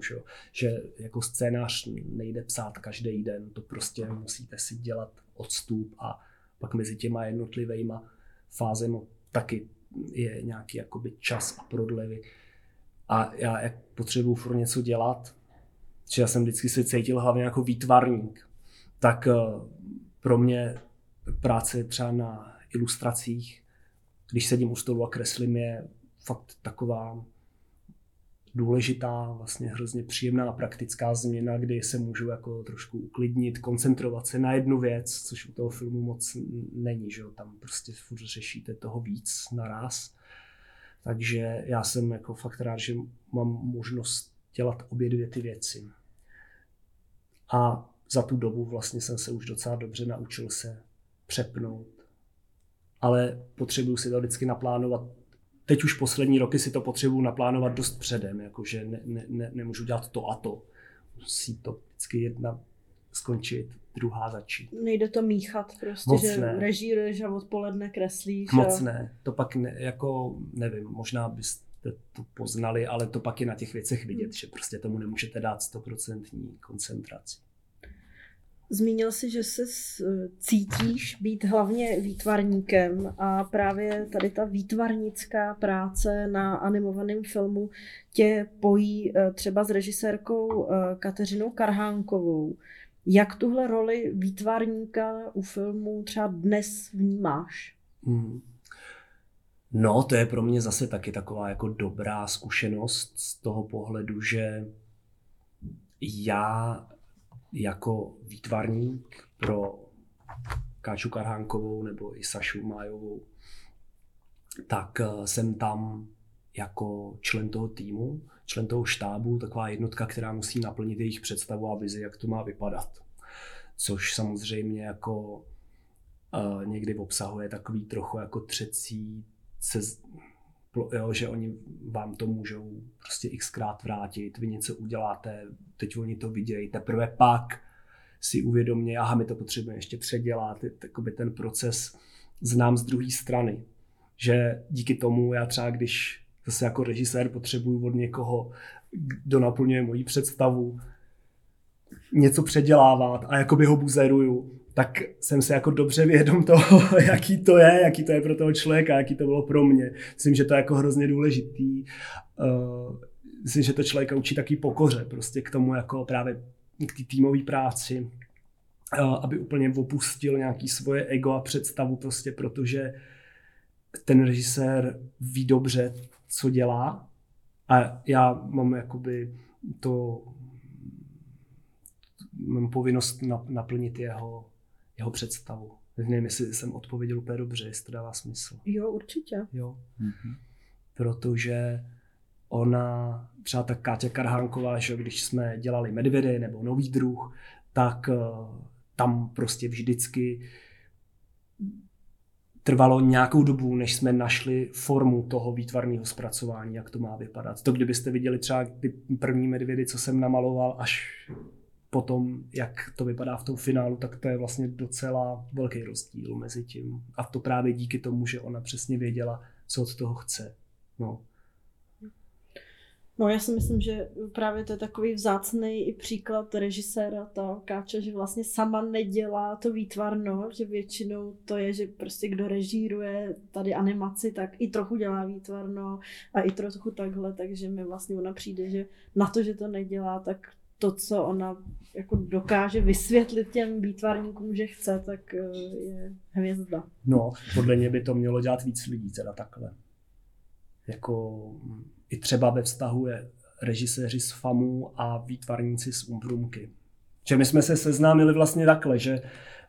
Že jako scénář nejde psát každý den, to prostě musíte si dělat odstup a pak mezi těma jednotlivýma fázemi taky je nějaký jakoby čas a prodlevy. A já potřebuju furt něco dělat, že já jsem vždycky se cítil hlavně jako výtvarník, tak pro mě práce třeba na ilustracích, když sedím u stolu a kreslím, je fakt taková důležitá, vlastně hrozně příjemná a praktická změna, kdy se můžu jako trošku uklidnit, koncentrovat se na jednu věc, což u toho filmu moc není, že jo? Tam prostě furt řešíte toho víc naraz. Takže já jsem jako fakt rád, že mám možnost dělat obě dvě ty věci. A za tu dobu vlastně jsem se už docela dobře naučil se přepnout. Ale potřebuju si to vždycky naplánovat. Teď už poslední roky si to potřebuju naplánovat dost předem, jakože nemůžu dělat to a to. Musí to vždycky jedna skončit, druhá začít. Nejde to míchat prostě, moc že ne. Režíruješ a odpoledne kreslíš. Moc a... ne, to pak ne, jako nevím, možná byste to poznali, ale to pak je na těch věcech vidět, že prostě tomu nemůžete dát 100% koncentraci. Zmínil jsi, že se cítíš být hlavně výtvarníkem a právě tady ta výtvarnická práce na animovaném filmu tě pojí třeba s režisérkou Kateřinou Karhánkovou. Jak tuhle roli výtvarníka u filmu třeba dnes vnímáš? No, to je pro mě zase taky taková jako dobrá zkušenost z toho pohledu, že já jako výtvarník pro Káču Karhánkovou nebo i Sašu Majovou, tak jsem tam jako člen toho týmu, člen toho štábu, taková jednotka, která musí naplnit jejich představu a vizi, jak to má vypadat. Což samozřejmě jako někdy obsahuje takový trochu jako třecí, že oni vám to můžou prostě xkrát vrátit, vy něco uděláte, teď oni to vidějí, teprve pak si uvědomějí, aha, my to potřebujeme ještě předělat, jakoby ten proces znám z druhé strany, že díky tomu já třeba, když zase jako režisér potřebuju od někoho, kdo naplňuje moji představu, něco předělávat a jakoby ho buzeruju, tak jsem se jako dobře vědom toho, jaký to je pro toho člověka, jaký to bylo pro mě. Myslím, že to je jako hrozně důležitý. Myslím, že to člověka učí taky pokoře, prostě k tomu jako právě k té týmové práci, aby úplně opustil nějaký svoje ego a představu prostě, protože ten režisér ví dobře, co dělá a já mám jakoby to... mám povinnost naplnit jeho představu. Nevím, jestli jsem odpověděl úplně dobře, jestli to dává smysl. Jo, určitě. Jo. Mm-hmm. Protože ona, třeba ta Káťa Karhánková, že když jsme dělali Medvědy nebo Nový druh, tak tam prostě vždycky trvalo nějakou dobu, než jsme našli formu toho výtvarného zpracování, jak to má vypadat. To kdybyste viděli třeba ty první Medvědy, co jsem namaloval, až potom, jak to vypadá v tom finálu, tak to je vlastně docela velký rozdíl mezi tím. A to právě díky tomu, že ona přesně věděla, co od toho chce. No, já si myslím, že právě to je takový vzácný i příklad režiséra, ta Káča, že vlastně sama nedělá to výtvarno, že většinou to je, že prostě kdo režíruje tady animaci, tak i trochu dělá výtvarno a i trochu takhle, takže mi vlastně ona přijde, že na to, že to nedělá, tak to, co ona jako dokáže vysvětlit těm výtvarníkům, že chce, tak je hvězda. No, podle mě by to mělo dělat víc lidí, teda takhle. Jako i třeba ve vztahu režiséři z FAMU a výtvarníci z Umbrumky. Že my jsme se seznámili vlastně takhle, že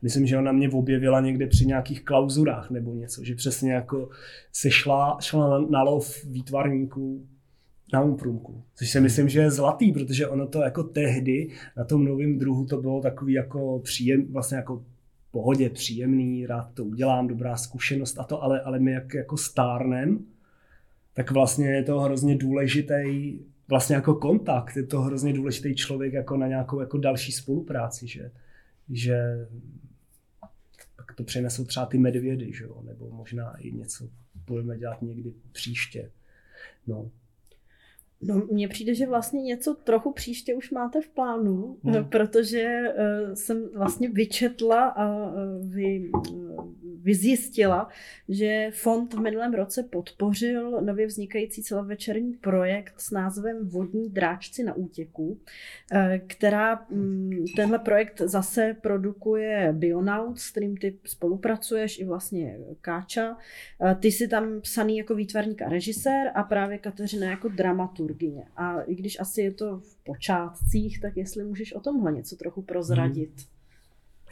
myslím, že ona mě objevila někde při nějakých klauzurách nebo něco, že přesně jako se šla na lov výtvarníků na Umbrumku. Což si myslím, že je zlatý, protože ono to jako tehdy na tom novém druhu to bylo takový jako vlastně jako pohodě příjemný, rád to udělám, dobrá zkušenost a to, ale my jako stárnem, tak vlastně je to hrozně důležitý vlastně jako kontakt, je to hrozně důležitý člověk jako na nějakou jako další spolupráci, že tak to přinesou třeba ty medvědy, že jo, nebo možná i něco budeme dělat někdy příště. No, mně přijde, že vlastně něco trochu příště už máte v plánu, protože jsem vlastně vyčetla a vyzjistila, že fond v minulém roce podpořil nově vznikající celovečerní projekt s názvem Vodní dráčci na útěku, která tenhle projekt zase produkuje Bionaut, s kterým ty spolupracuješ, i vlastně Káča. Ty jsi tam psaný jako výtvarník a režisér a právě Kateřina jako dramaturgyně. A i když asi je to v počátcích, tak jestli můžeš o tomhle něco trochu prozradit.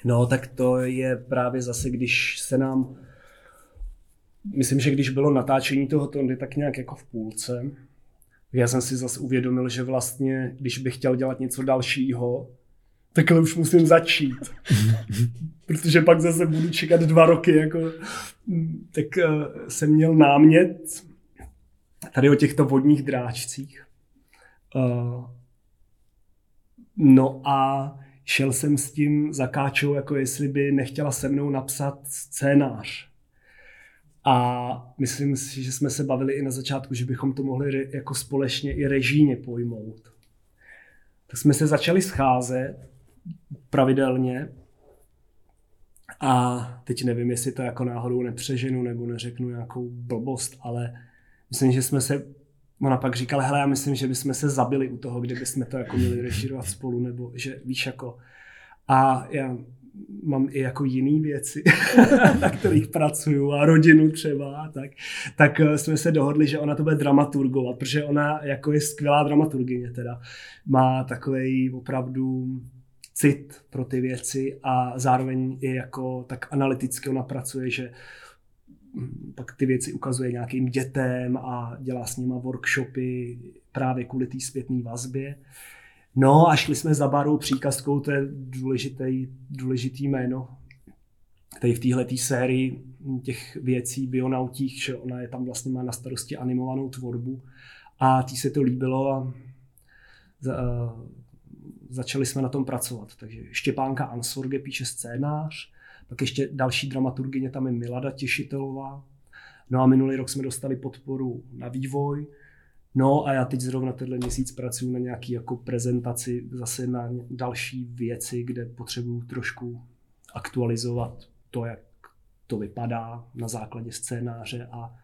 No, tak to je právě zase, když se nám, myslím, že když bylo natáčení toho Tondy, tak nějak jako v půlce, já jsem si zase uvědomil, že vlastně, když bych chtěl dělat něco dalšího, takhle už musím začít, protože pak zase budu čekat 2 roky, jako, tak jsem měl námět tady o těchto vodních dráčcích. No a šel jsem s tím za Káčou, jako jestli by nechtěla se mnou napsat scénář. A myslím si, že jsme se bavili i na začátku, že bychom to mohli jako společně i režijně pojmout. Tak jsme se začali scházet pravidelně. A teď nevím, jestli to jako náhodou nepřeženu nebo neřeknu nějakou blbost, ale myslím, že jsme se... Ona pak říkala, hele, já myslím, že bychom se zabili u toho, kde bychom to jako měli režírovat spolu, nebo že víš jako. A já mám i jako jiný věci, na kterých pracuju a rodinu třeba, tak jsme se dohodli, že ona to bude dramaturgovat, protože ona jako je skvělá dramaturgyně teda. Má takovej opravdu cit pro ty věci a zároveň je jako tak analyticky ona pracuje, že pak ty věci ukazuje nějakým dětem a dělá s nima workshopy právě kvůli té zpětné vazbě. No a šli jsme za Bárou Příkaskou, to je důležitý jméno. Tady v téhletý sérii těch věcí Bionautích, že ona je tam vlastně má na starosti animovanou tvorbu a tý se to líbilo a začali jsme na tom pracovat. Takže Štěpánka Ansorge píše scénář. Pak ještě další dramaturgyně, tam je Milada Těšitelová. No a minulý rok jsme dostali podporu na vývoj. No a já teď zrovna tenhle měsíc pracuji na nějaký jako prezentaci, zase na další věci, kde potřebuju trošku aktualizovat to, jak to vypadá na základě scénáře a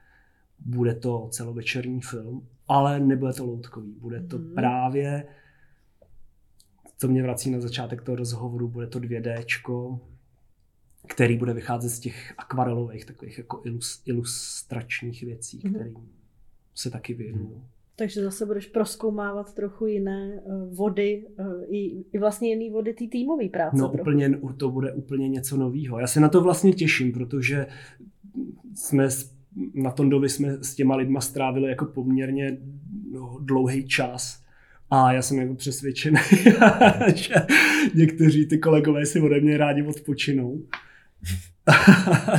bude to celovečerní film, ale nebude to loutkový, bude to právě, co mě vrací na začátek toho rozhovoru, bude to 2Dčko, který bude vycházet z těch akvarelových, takových jako ilustračních věcí, kterým se taky věnuju. Takže zase budeš prozkoumávat trochu jiné vody, i vlastně jiné vody té týmové práce. No úplně, to bude úplně něco novýho. Já se na to vlastně těším, protože jsme na Tondovi jsme s těma lidma strávili jako poměrně dlouhý čas. A já jsem jako přesvědčený, že někteří ty kolegové si ode mě rádi odpočinou.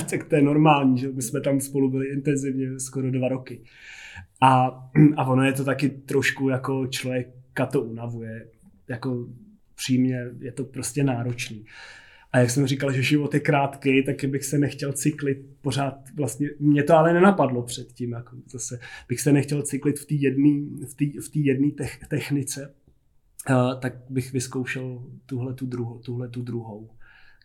Tak to je normální, že my jsme tam spolu byli intenzivně skoro 2 roky. A ono je to taky trošku jako člověka to unavuje, jako přímě je to prostě náročný. A jak jsem říkal, že život je krátký, taky bych se nechtěl cyklit pořád, vlastně mě to ale nenapadlo předtím, jako zase bych se nechtěl cyklit v té jedné technice, tak bych vyzkoušel tuhle tu druhou,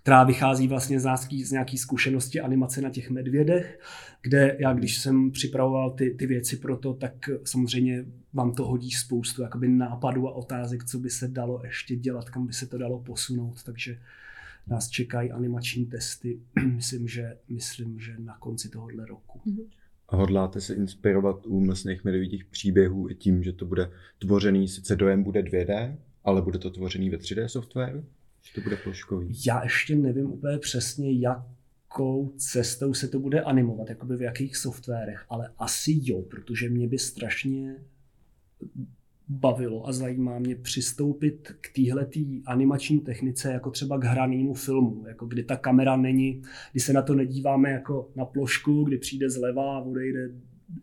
která vychází vlastně z nějaký zkušenosti animace na těch medvědech, kde já, když jsem připravoval ty věci pro to, tak samozřejmě vám to hodí spoustu jakoby nápadů a otázek, co by se dalo ještě dělat, kam by se to dalo posunout, takže nás čekají animační testy, myslím, že na konci tohohle roku. a hodláte se inspirovat u mlsných medvědích příběhů i tím, že to bude tvořený, sice dojem bude 2D, ale bude to tvořený ve 3D softwaru? Že to bude ploškový? Já ještě nevím úplně přesně, jakou cestou se to bude animovat, jakoby v jakých softwarech, ale asi jo, protože mě by strašně bavilo a zajímá mě přistoupit k téhletý animační technice jako třeba k hranému filmu, jako kdy ta kamera není, kdy se na to nedíváme jako na plošku, kdy přijde zleva a odejde,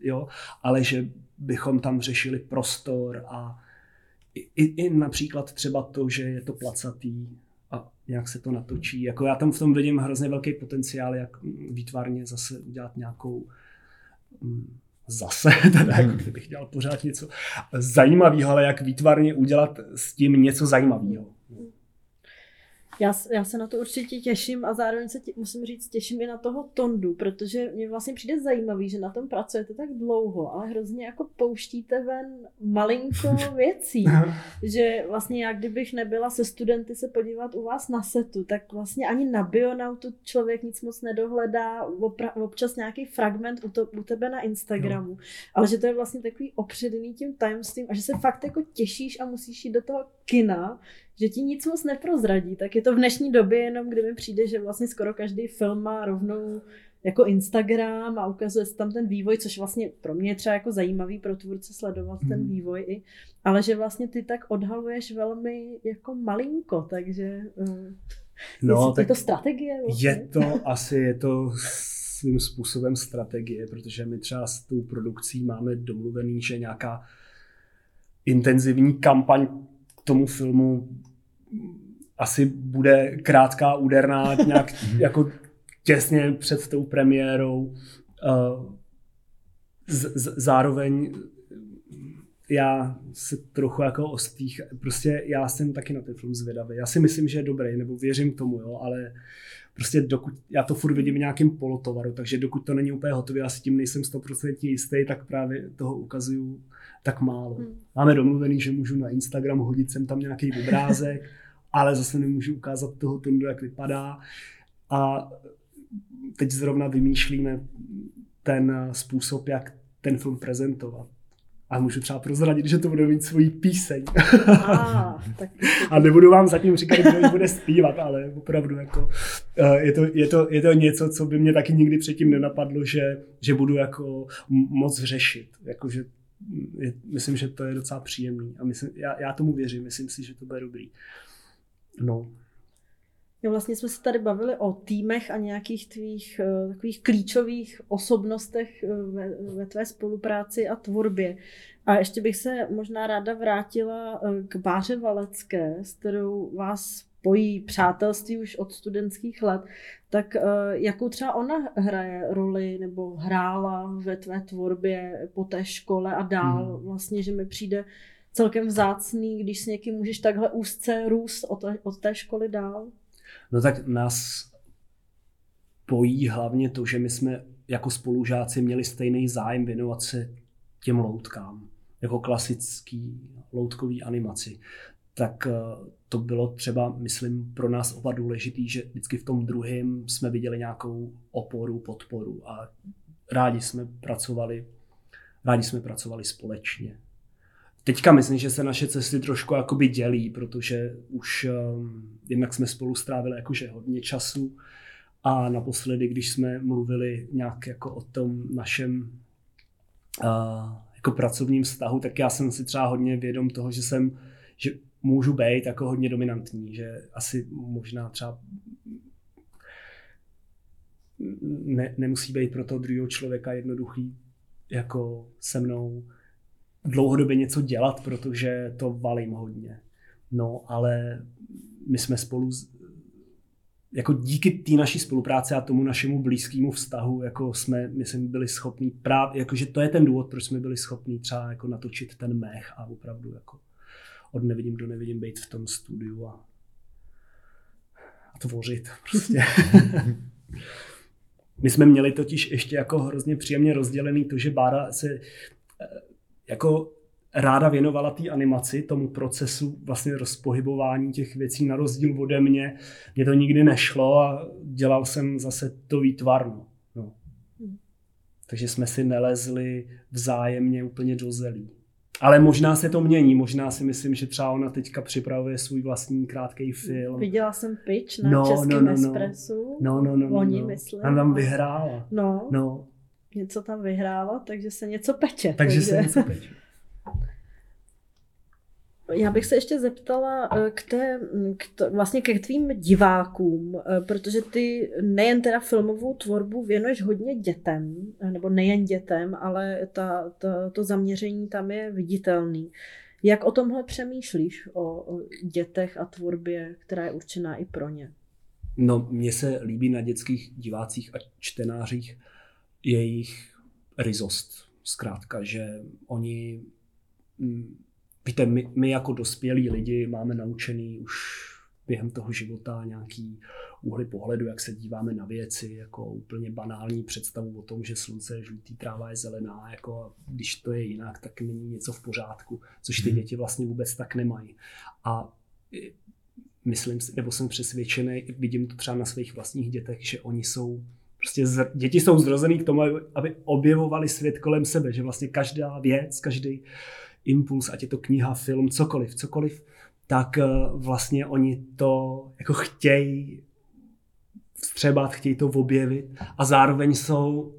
jo, ale že bychom tam řešili prostor a i například třeba to, že je to placatý a nějak se to natočí. Jako já tam v tom vidím hrozně velký potenciál, jak výtvarně zase udělat nějakou jako kdybych dělal pořád něco zajímavého, ale jak výtvarně udělat s tím něco zajímavého. Já se na to určitě těším a zároveň se musím říct, těším i na toho Tondu, protože mě vlastně přijde zajímavý, že na tom pracujete tak dlouho, ale hrozně jako pouštíte ven malinko věcí, že vlastně já kdybych nebyla se studenty se podívat u vás na setu, tak vlastně ani na Bionautu člověk nic moc nedohledá, občas nějaký fragment u tebe na Instagramu, ale že to je vlastně takový opředený tím tajemstvím a že se fakt jako těšíš a musíš jít do toho kina, že ti nic moc neprozradí, tak je to v dnešní době jenom, kdy mi přijde, že vlastně skoro každý film má rovnou jako Instagram a ukazuje se tam ten vývoj, což vlastně pro mě je třeba jako zajímavý pro tvůrce sledovat ten vývoj i, ale že vlastně ty tak odhaluješ velmi jako malinko, takže tak je to strategie? Vlastně? Je to svým způsobem strategie, protože my třeba s tou produkcí máme domluvený, že nějaká intenzivní kampaň tomu filmu asi bude krátká, úderná, nějak jako těsně před tou premiérou. Zároveň já se trochu jako ostých, prostě já jsem taky na ten film zvědavý. Já si myslím, že je dobrý, nebo věřím tomu, jo, ale prostě dokud, já to furt vidím v nějakém polotovaru, takže dokud to není úplně hotové, já si tím nejsem 100% jistý, tak právě toho ukazuju tak málo. Máme domluvený, že můžu na Instagram hodit sem tam nějaký obrázek, ale zase nemůžu ukázat toho Tondu, jak vypadá. A teď zrovna vymýšlíme ten způsob, jak ten film prezentovat. A můžu třeba prozradit, že to bude mít svoji píseň. A nebudu vám zatím říkat, kdo bude zpívat, ale opravdu jako je to něco, co by mě taky nikdy předtím nenapadlo, že budu jako moc řešit. Jakože myslím, že to je docela příjemný a myslím, já tomu věřím, myslím si, že to bude dobrý. No, vlastně jsme se tady bavili o týmech a nějakých tvých takových klíčových osobnostech ve tvé spolupráci a tvorbě. A ještě bych se možná ráda vrátila k Báře Valecké, s kterou vás spojí přátelství už od studentských let. Tak jakou třeba ona hraje roli nebo hrála ve tvé tvorbě po té škole a dál? Vlastně, že mi přijde celkem vzácný, když s někým můžeš takhle úzce růst od té školy dál. No tak nás pojí hlavně to, že my jsme jako spolužáci měli stejný zájem věnovat se těm loutkám, jako klasický loutkový animaci. Tak to bylo třeba, myslím, pro nás oba důležitý, že vždycky v tom druhém jsme viděli nějakou oporu, podporu a rádi jsme pracovali společně. Teďka myslím, že se naše cesty trošku jakoby dělí, protože už jednak jsme spolu strávili jakože hodně času a naposledy, když jsme mluvili nějak jako o tom našem jako pracovním vztahu, tak já jsem si třeba hodně vědom toho, že můžu být jako hodně dominantní, že asi možná třeba nemusí být pro toho druhého člověka jednoduchý jako se mnou dlouhodobě něco dělat, protože to valím hodně. No, ale my jsme spolu jako díky té naší spolupráci a tomu našemu blízkému vztahu, jako jsme, myslím, byli schopní právě, jakože to je ten důvod, proč jsme byli schopní třeba jako natočit ten Mech a opravdu jako od nevidím do nevidím být v tom studiu a tvořit prostě. My jsme měli totiž ještě jako hrozně příjemně rozdělený to, že Bára se jako ráda věnovala té animaci, tomu procesu vlastně rozpohybování těch věcí na rozdíl ode mě. Mně to nikdy nešlo a dělal jsem zase to výtvarno. No. Takže jsme si nelezli vzájemně úplně do zelí. Ale možná se to mění, možná si myslím, že třeba ona teďka připravuje svůj vlastní krátký film. Viděla jsem pitch na Českém Expressu. Oni myslím. Ona tam vyhrála. Něco tam vyhrála, takže se něco peče. Já bych se ještě zeptala vlastně ke tvým divákům, protože ty nejen teda filmovou tvorbu věnuješ hodně dětem, nebo nejen dětem, ale to zaměření tam je viditelný. Jak o tomhle přemýšlíš, o dětech a tvorbě, která je určená i pro ně? No, mně se líbí na dětských divácích a čtenářích jejich ryzost. Zkrátka, že oni... Víte, my jako dospělí lidi máme naučený už během toho života nějaký úhly pohledu, jak se díváme na věci, jako úplně banální představu o tom, že slunce je žlutý, tráva je zelená, jako když to je jinak, tak není něco v pořádku, což ty děti vlastně vůbec tak nemají. A myslím si, nebo jsem přesvědčený, vidím to třeba na svých vlastních dětech, že oni jsou prostě děti jsou zrozený k tomu, aby objevovali svět kolem sebe, že vlastně každá věc, každý impuls, ať je to kniha, film, cokoliv, tak vlastně oni to jako chtějí vstřebat, chtějí to objevit a zároveň jsou,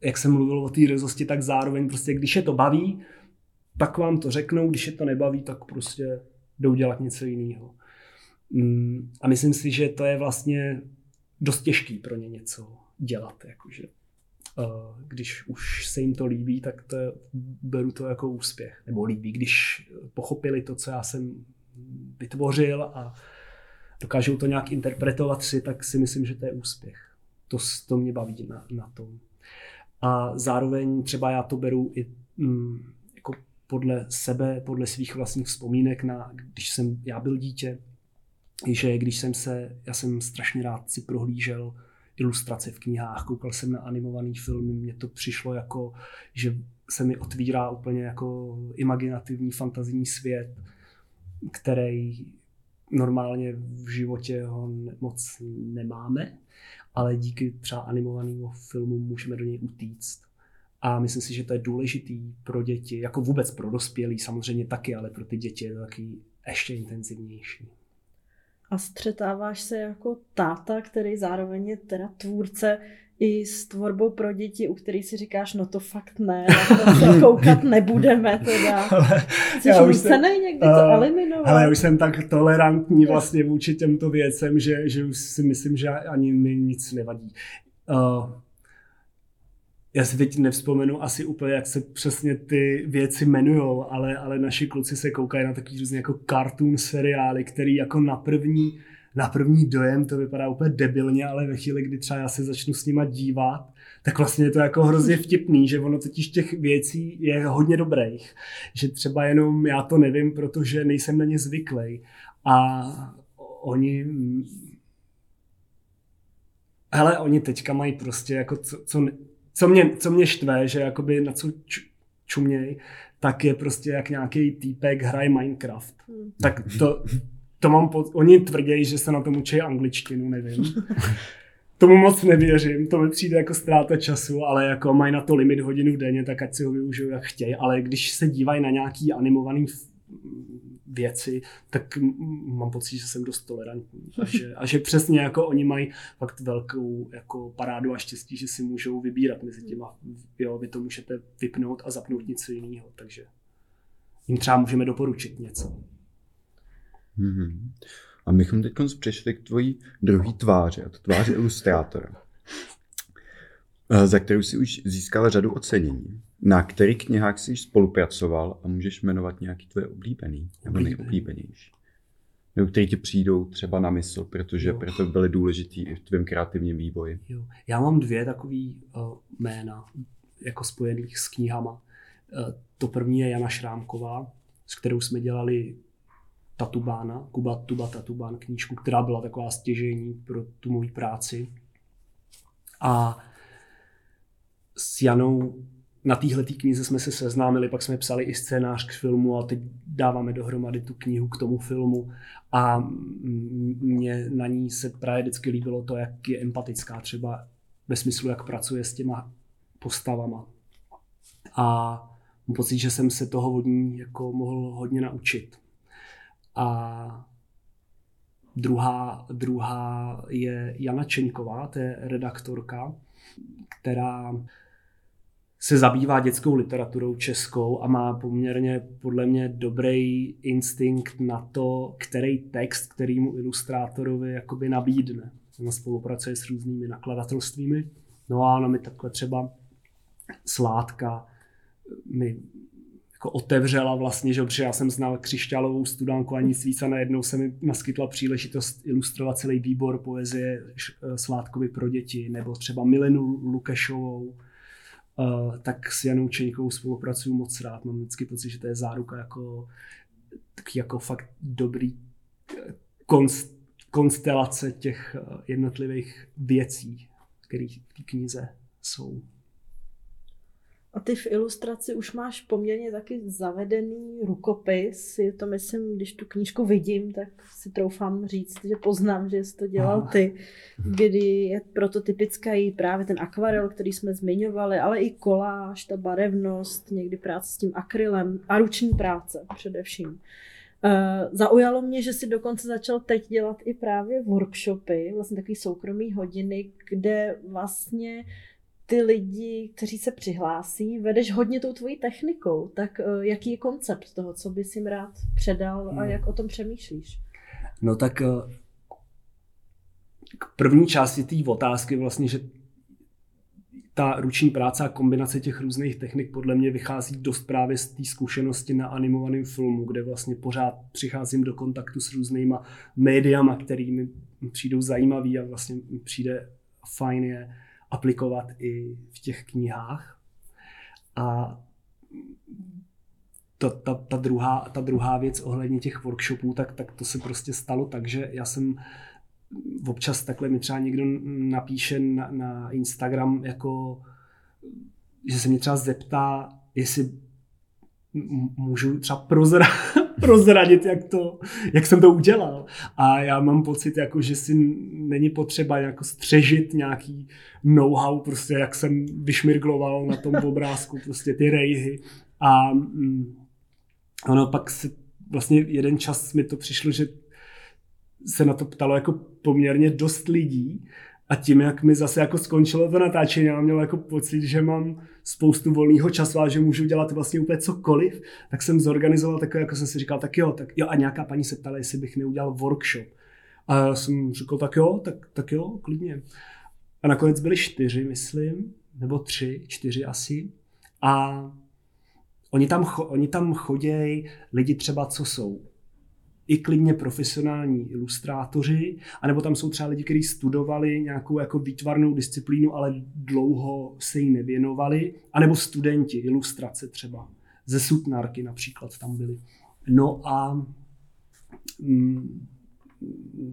jak jsem mluvil o té ryzosti, tak zároveň prostě, když je to baví, tak vám to řeknou, když je to nebaví, tak prostě jdou dělat něco jiného. A myslím si, že to je vlastně dost těžký pro ně něco dělat, jakože. Když už se jim to líbí, tak to beru to jako úspěch. Nebo líbí, když pochopili to, co já jsem vytvořil a dokážou to nějak interpretovat si, tak si myslím, že to je úspěch. To mě baví na tom. A zároveň třeba já to beru i jako podle sebe, podle svých vlastních vzpomínek, když jsem já byl dítě, že když já jsem strašně rád si prohlížel ilustrace v knihách, koukal jsem na animovaný filmy, mně to přišlo jako, že se mi otvírá úplně jako imaginativní, fantazijní svět, který normálně v životě ho moc nemáme, ale díky třeba animovanému filmu můžeme do něj utíct. A myslím si, že to je důležitý pro děti, jako vůbec pro dospělí samozřejmě taky, ale pro ty děti je to taky ještě intenzivnější. A střetáváš se jako táta, který zároveň je teda tvůrce, i s tvorbou pro děti, u kterých si říkáš, no to fakt ne, na to se koukat nebudeme teda. Chceš nucenej někdy to eliminovat? Ale já už jsem tak tolerantní vlastně vůči těmto věcem, že už si myslím, že ani mi nic nevadí. Já si teď nevzpomenu asi úplně, jak se přesně ty věci jmenujou, ale naši kluci se koukají na takový různě jako cartoon seriály, který jako na první dojem to vypadá úplně debilně, ale ve chvíli, kdy třeba já se začnu s nima dívat, tak vlastně je to jako hrozně vtipný, že ono totiž těch věcí je hodně dobrých, že třeba jenom já to nevím, protože nejsem na ně zvyklý a oni... Hele, oni teďka mají prostě jako co mě štve, že jakoby na co čuměj, tak je prostě jak nějaký týpek hraje Minecraft. Tak to mám oni tvrdí, že se na tom učí angličtinu, nevím. Tomu moc nevěřím, to mi přijde jako ztráta času, ale jako mají na to limit hodinu denně, tak ať si ho využiju jak chtějí, ale když se dívají na nějaký animovaný věci, tak mám pocit, že jsem dost tolerantní a že přesně jako oni mají fakt velkou jako parádu a štěstí, že si můžou vybírat mezi těma, jo, vy to můžete vypnout a zapnout něco jiného, takže jim třeba můžeme doporučit něco. A mychom teď přešli k tvojí druhý tváři, a to tváři ilustrátora, za kterou si už získala řadu ocenění. Na který knihách jsi spolupracoval a můžeš jmenovat nějaký tvoje oblíbený nebo nejoblíbenější? Nebo který ti přijdou třeba na mysl, protože pro to byly důležitý i v tvém kreativním vývoji. Jo. Já mám dvě takový jména, jako spojených s knihama. To první je Jana Šrámková, s kterou jsme dělali Tatubána, Kuba Tuba Tatubán knížku, která byla taková stěžejní pro tu moji práci. A s Janou na téhletý knize jsme se seznámili, pak jsme psali i scénář k filmu a teď dáváme dohromady tu knihu k tomu filmu a mě na ní se právě vždycky líbilo to, jak je empatická třeba ve smyslu, jak pracuje s těma postavama. A mám pocit, že jsem se toho od ní jako mohl hodně naučit. A druhá je Jana Čeňková, to je redaktorka, která se zabývá dětskou literaturou českou a má poměrně podle mě dobrý instinkt na to, který text, který mu ilustrátorovi jakoby nabídne. Ona spolupracuje s různými nakladatelstvími. No a ona mi takhle třeba Sládka mi jako otevřela vlastně, že já jsem znal Křišťálovou studánku a nic víc a najednou se mi naskytla příležitost ilustrovat celý výbor poezie Sládkovi pro děti nebo třeba Milenu Lukešovou. Tak s Janou Čeňkou spolupracuju moc rád. Mám vždycky pocit, že to je záruka jako taky jako fakt dobrý konstelace těch jednotlivých věcí, které v té knize jsou. A ty v ilustraci už máš poměrně taky zavedený rukopis. Je to, myslím, když tu knížku vidím, tak si troufám říct, že poznám, že jsi to dělal ty. Kdy je proto typický právě ten akvarel, který jsme zmiňovali, ale i koláž, ta barevnost, někdy práce s tím akrylem a ruční práce především. Zaujalo mě, že si dokonce začal teď dělat i právě workshopy, vlastně takový soukromý hodiny, kde vlastně ty lidi, kteří se přihlásí, vedeš hodně tou tvojí technikou, tak jaký je koncept toho, co bys jim rád předal a jak o tom přemýšlíš? No tak k první části té otázky vlastně, že ta ruční práce a kombinace těch různých technik podle mě vychází dost právě z té zkušenosti na animovaném filmu, kde vlastně pořád přicházím do kontaktu s různýma médiama, kterými přijdou zajímavý a vlastně přijde fajn je aplikovat i v těch knihách. A ta druhá věc ohledně těch workshopů, tak to se prostě stalo tak, že já jsem občas takhle mi třeba někdo napíše na Instagram, jako, že se mě třeba zeptá, jestli můžu třeba prozradit, jak jsem to udělal. A já mám pocit, jako, že si není potřeba jako střežit nějaký know-how, prostě jak jsem vyšmirgloval na tom obrázku, prostě ty rejhy. A ono pak se vlastně jeden čas mi to přišlo, že se na to ptalo jako poměrně dost lidí a tím, jak mi zase jako skončilo to natáčení, já měl jako pocit, že mám spoustu volného času a že můžu dělat vlastně úplně cokoliv, tak jsem zorganizoval takové, jako jsem si říkal, tak jo, a nějaká paní se ptala, jestli bych neudělal workshop. A já jsem řekl, tak jo, klidně. A nakonec byly 4, myslím, nebo 3, 4 asi. A oni tam chodějí lidi třeba, co jsou i klidně profesionální ilustrátoři, anebo tam jsou třeba lidi, kteří studovali nějakou jako výtvarnou disciplínu, ale dlouho se jí nevěnovali, anebo studenti ilustrace třeba, ze Sutnárky například tam byli. No a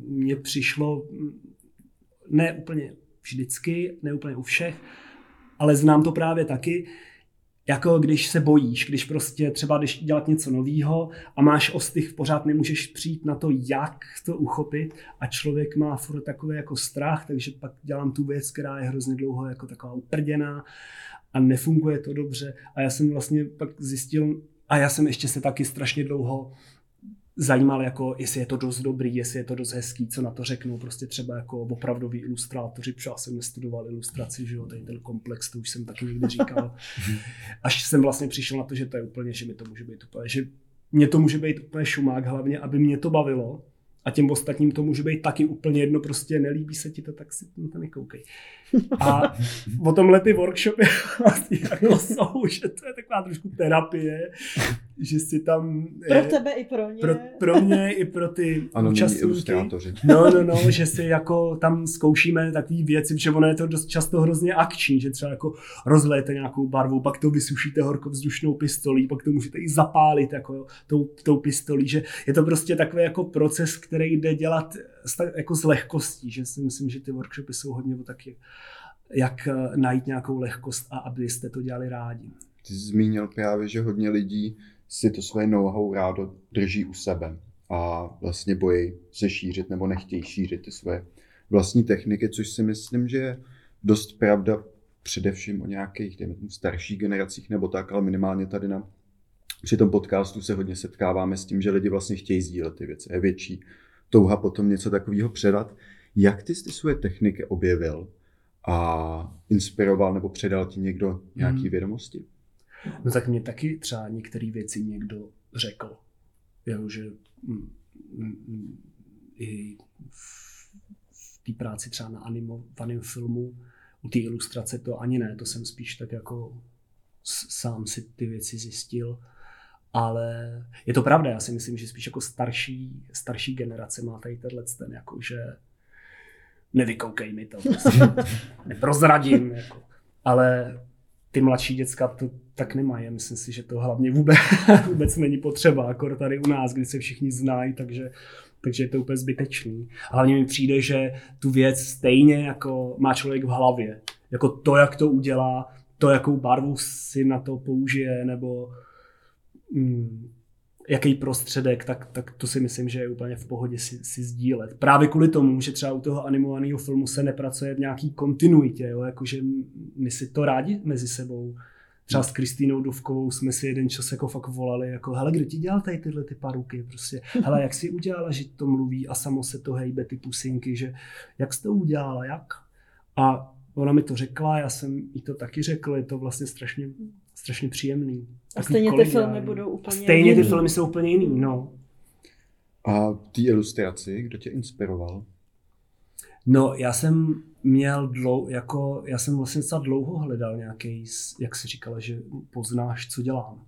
mně přišlo, ne úplně vždycky, ne úplně u všech, ale znám to právě taky, jako když se bojíš, když prostě třeba jdeš dělat něco novýho a máš ostych, pořád nemůžeš přijít na to, jak to uchopit a člověk má furt takový jako strach, takže pak dělám tu věc, která je hrozně dlouho jako taková uprděná a nefunguje to dobře. A já jsem vlastně pak zjistil, a já jsem ještě se taky strašně dlouho zajímal, jako jestli je to dost dobrý, jestli je to dost hezký, co na to řeknou prostě třeba jako opravdoví ilustrátoři, protože já jsem nestudoval ilustraci, že jo, tady ten komplex, to už jsem taky někdy říkal. Až jsem vlastně přišel na to, že to je úplně, že mi to může být úplně, že mě to může být úplně šumák, hlavně aby mě to bavilo a těm ostatním to může být taky úplně jedno, prostě nelíbí se ti to, tak si to nekoukej. A o tomhle ty workshopy vlastně jako jsou, že to je taková trošku terapie, že si tam... Pro tebe i pro ně. Pro mě i pro ty účastníky. No, že si jako tam zkoušíme takové věci, že ono je to dost často hrozně akční, že třeba jako rozlejete nějakou barvu, pak to vysušíte horkovzdušnou pistolí, pak to můžete i zapálit jako tou pistolí, že je to prostě takový jako proces, který jde dělat jako s lehkostí, že si myslím, že ty workshopy jsou hodně o taky, jak najít nějakou lehkost a abyste to dělali rádi. Ty jsi zmínil právě, že hodně lidí si to svoje know-how rádo drží u sebe a vlastně bojí se šířit nebo nechtějí šířit ty svoje vlastní techniky, což si myslím, že je dost pravda především o nějakých starších generacích nebo tak, ale minimálně tady na při tom podcastu se hodně setkáváme s tím, že lidi vlastně chtějí sdílet ty věci. Je větší touha potom něco takového předat. Jak ty svoje techniky objevil a inspiroval nebo předal ti někdo nějaký vědomosti? No tak mě taky třeba některé věci někdo řekl. Jo, že i v té práci třeba na animovaném filmu, u té ilustrace to ani ne, to jsem spíš tak jako sám si ty věci zjistil. Ale je to pravda, já si myslím, že spíš jako starší generace má tady ten jako, že nevykoukej mi to, prostě. Neprozradím. Jako. Ale ty mladší děcka to tak nemají. Myslím si, že to hlavně vůbec není potřeba, akor tady u nás, kdy se všichni znají, takže je to úplně zbytečný. Hlavně mi přijde, že tu věc stejně jako má člověk v hlavě. Jako to, jak to udělá, to, jakou barvu si na to použije, nebo jaký prostředek, tak to si myslím, že je úplně v pohodě si sdílet. Právě kvůli tomu, že třeba u toho animovaného filmu se nepracuje v nějaký kontinuitě, jo? Jakože my si to rádi mezi sebou. Třeba s Kristýnou Dovkovou jsme si jeden čas jako fakt volali, jako hele, kdo ti dělal tady tyhle ty paruky, prostě, hele, jak jsi udělala, že to mluví a samo se to hejbe, ty pusinky, že jak jsi to udělala, jak? A ona mi to řekla, já jsem jí to taky řekl, je to vlastně strašně příjemný. A stejně ty filmy budou úplně jiný. Ty filmy jsou úplně jiný, no. A ty ilustraci, kdo tě inspiroval? No, já jsem měl vlastně docela dlouho hledal nějaký, jak jsi říkala, že poznáš, co dělám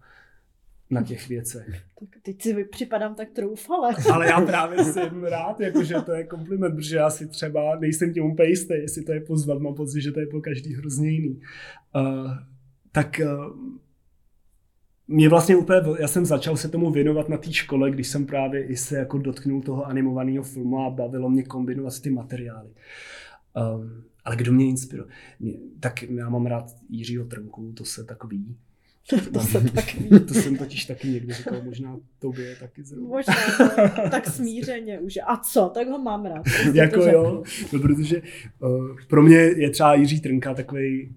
na těch věcech. Tak teď si připadám tak troufale. Ale já právě jsem rád, jakože to je kompliment, protože já si třeba nejsem tím úplně jistý, jestli to je pozvat, mám pocit, že to je pro každý hrozně jiný. Mě vlastně úplně, já jsem začal se tomu věnovat na té škole, když jsem právě i se jako dotknul toho animovaného filmu a bavilo mě kombinovat ty materiály. Ale kdo mě inspiroval? Tak já mám rád Jiřího Trnku, to se tak ví. To jsem totiž taky někdy říkal, možná tobě taky zrovna. Možná, tak smířeně už. A co, tak ho mám rád. Jako jo, no, protože pro mě je třeba Jiří Trnka takovej,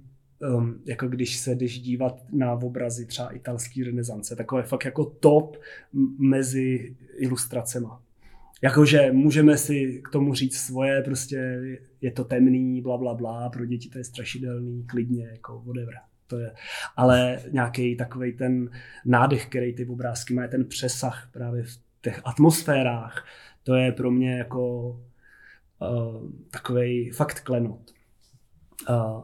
jako když se jdeš dívat na obrazy třeba italský renesance, takové fakt jako top mezi ilustracema. Jakože můžeme si k tomu říct svoje, prostě je to temný, blablabla, pro děti to je strašidelný, klidně, jako whatever. To je, ale nějaký takovej ten nádech, který ty obrázky má, ten přesah právě v těch atmosférách, to je pro mě jako takovej fakt klenot.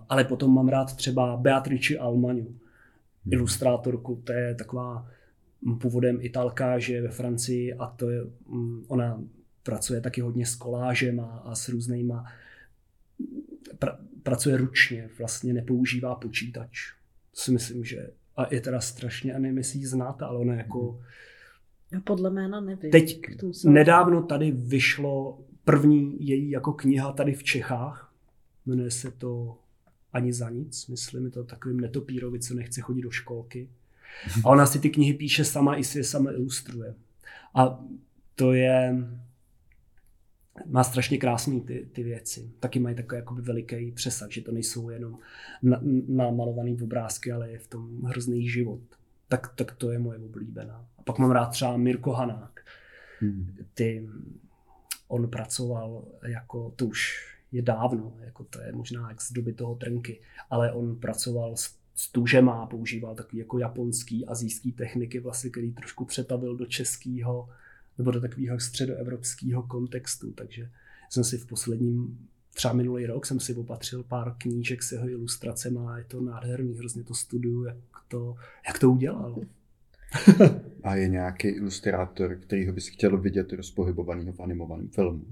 Ale potom mám rád třeba Beatrici Almanu, ilustrátorku, to je taková původem Italka, žije ve Francii a to je, ona pracuje taky hodně s kolážema a s různýma, pracuje ručně, vlastně nepoužívá počítač. To si myslím, že a je teda strašně, a nevím, jestli ji znáte, ale ona jako... Já podle jména nevím. Teď nedávno tady vyšlo první její jako kniha tady v Čechách. Jmenuje se to Ani za nic, myslím, je to takovým netopírovi, co nechce chodit do školky. A ona si ty knihy píše sama i si je sama ilustruje. A to je, má strašně krásný ty věci. Taky mají takový jakoby veliký přesah, že to nejsou jenom namalovaný obrázky, ale je v tom hrozný život. Tak to je moje oblíbená. A pak mám rád třeba Mirko Hanák. On pracoval jako, to už je dávno, jako to je možná jak z doby toho Trnky, ale on pracoval s tužema, používal takový jako japonský, asijský techniky, vlastně, který trošku přetavil do českého nebo do takového středoevropského kontextu, takže jsem si v posledním, třeba minulý rok, jsem si opatřil pár knížek s jeho ilustracema a je to nádherný, hrozně to studuju, jak to udělal. A je nějaký ilustrátor, kterýho bys chtěl vidět rozpohybovanýho v animovaném filmu?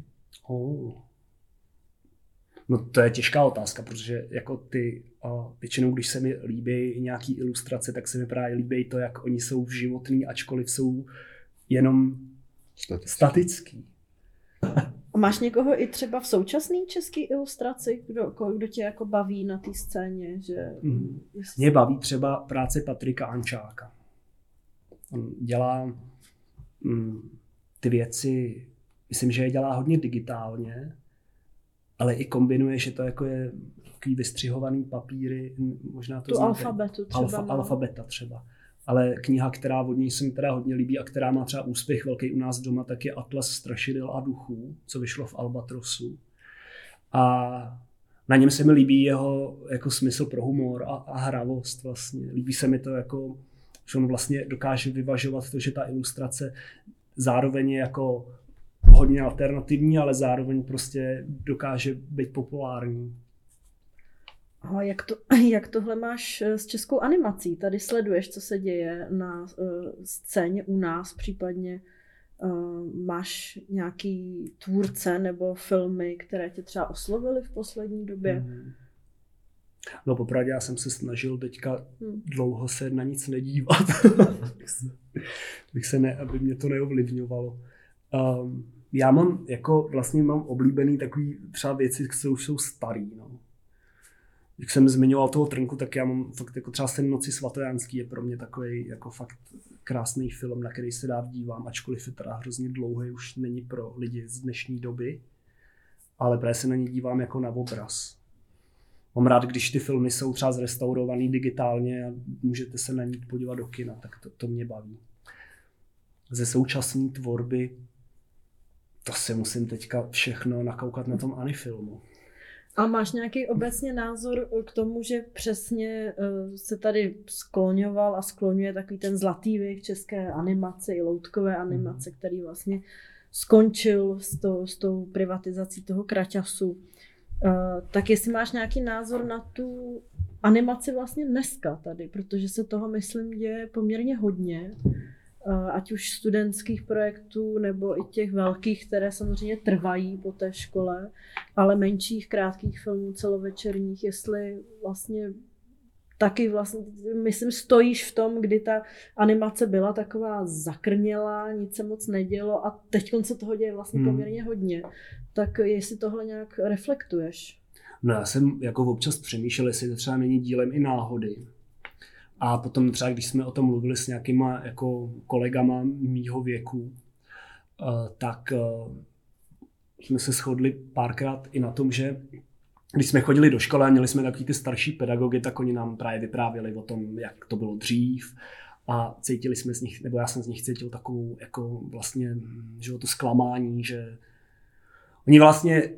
No to je těžká otázka, protože jako většinou, když se mi líbí nějaký ilustrace, tak se mi právě líbí to, jak oni jsou životní, ačkoliv jsou jenom statický. A máš někoho i třeba v současné české ilustraci, kdo tě jako baví na té scéně? Že... Mě baví třeba práce Patrika Ančáka. On dělá ty věci, myslím, že je dělá hodně digitálně, ale i kombinuje, že to jako je takový vystřihovaný papíry, možná to znáte. Alfabeta třeba. Ale kniha, která od něj se mi teda hodně líbí a která má třeba úspěch velký u nás doma, tak je Atlas strašidel a duchů, co vyšlo v Albatrosu. A na něm se mi líbí jeho jako smysl pro humor a hravost vlastně. Líbí se mi to, jako, že on vlastně dokáže vyvažovat to, že ta ilustrace zároveň je jako hodně alternativní, ale zároveň prostě dokáže být populární. A jak tohle máš s českou animací? Tady sleduješ, co se děje na scéně u nás, případně máš nějaký tvůrce nebo filmy, které tě třeba oslovily v poslední době? No popravdě já jsem se snažil teďka dlouho se na nic nedívat, aby mě to neovlivňovalo. Já mám jako vlastně oblíbený takový třeba věci, které už jsou starý. No. Jak jsem zmiňoval toho Trnku, tak já mám fakt jako třeba Sen noci svatojánský je pro mě takový jako fakt krásný film, na který se dávám dívám, ačkoliv je teda hrozně dlouhý, už není pro lidi z dnešní doby, ale právě se na ně dívám jako na obraz. Mám rád, když ty filmy jsou třeba zrestaurovaný digitálně a můžete se na ně podívat do kina, tak to mě baví. Ze současné tvorby to si musím teďka všechno nakoukat na tom Anifilmu. A máš nějaký obecně názor k tomu, že přesně se tady skloňoval a skloňuje takový ten zlatý věk české animace i loutkové animace, který vlastně skončil s tou privatizací toho kraťasu. Tak jestli máš nějaký názor na tu animaci vlastně dneska tady, protože se toho, myslím, děje poměrně hodně. Ať už studentských projektů, nebo i těch velkých, které samozřejmě trvají po té škole, ale menších, krátkých filmů, celovečerních, jestli vlastně taky vlastně, myslím, stojíš v tom, kdy ta animace byla taková zakrnělá, nic se moc nedělo a teď se toho děje vlastně poměrně hodně. Tak jestli tohle nějak reflektuješ? No já jsem jako občas přemýšlel, jestli to třeba není dílem i náhody. A potom třeba, když jsme o tom mluvili s nějakýma jako kolegama mýho věku, tak jsme se shodli párkrát i na tom, že když jsme chodili do školy a měli jsme takový ty starší pedagogy, tak oni nám právě vyprávěli o tom, jak to bylo dřív. A cítili jsme z nich, nebo já jsem z nich cítil takovou jako vlastně, že to zklamání, že oni vlastně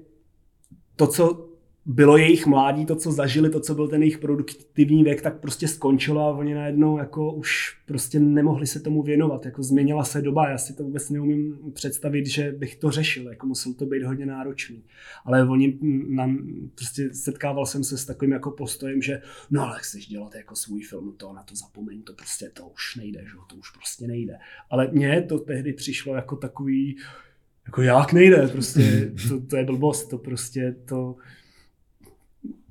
to, co bylo jejich mládí, to, co zažili, to, co byl ten jejich produktivní věk, tak prostě skončilo a oni najednou jako už prostě nemohli se tomu věnovat. Jako změnila se doba, já si to vůbec neumím představit, že bych to řešil, jako musel to být hodně náročný. Ale oni nám, prostě setkával jsem se s takovým jako postojem, že no ale chceš dělat jako svůj film, to na to zapomeň, to prostě to už nejde, že? To už prostě nejde. Ale mně to tehdy přišlo jako takový, jako jak nejde, prostě to je blbost, to prostě to...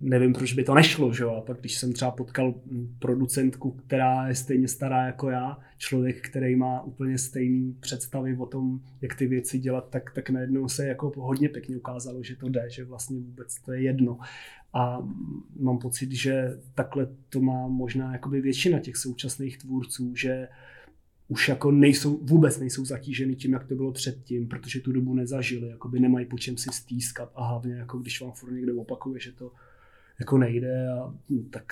Nevím, proč by to nešlo, že jo? A pak když jsem třeba potkal producentku, která je stejně stará jako já, člověk, který má úplně stejné představy o tom, jak ty věci dělat, tak najednou se jako hodně pěkně ukázalo, že to jde, že vlastně vůbec to je jedno. A mám pocit, že takhle to má možná jakoby většina těch současných tvůrců, že už jako vůbec nejsou zatíženy tím, jak to bylo předtím, protože tu dobu nezažili, jakoby nemají po čem si stýskat a hlavně jako když vám furt někdo opakuje, že to jako nejde, tak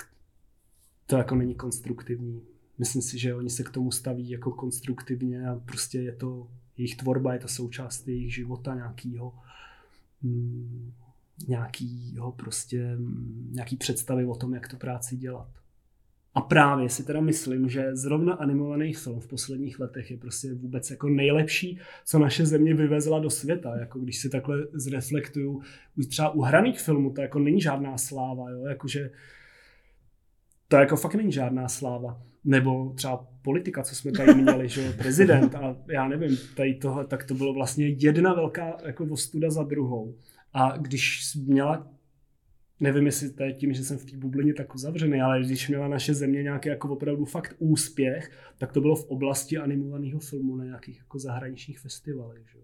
to jako není konstruktivní. Myslím si, že oni se k tomu staví jako konstruktivně a prostě je to jejich tvorba, je to součást jejich života nějaký představy o tom, jak tu práci dělat. A právě si teda myslím, že zrovna animovaný film v posledních letech je prostě vůbec jako nejlepší, co naše země vyvezla do světa. Jako když si takhle zreflektuju, už třeba u hraných filmů to jako není žádná sláva, jo? Jakože to jako fakt není žádná sláva. Nebo třeba politika, co jsme tady měli, že prezident a já nevím, tady tohle, tak to bylo vlastně jedna velká jako ostuda za druhou. A když měla, nevím, jestli to je tím, že jsem v té bublině tak uzavřený, ale když měla naše země nějaký jako opravdu fakt úspěch, tak to bylo v oblasti animovaného filmu na nějakých jako zahraničních festivalech. Že?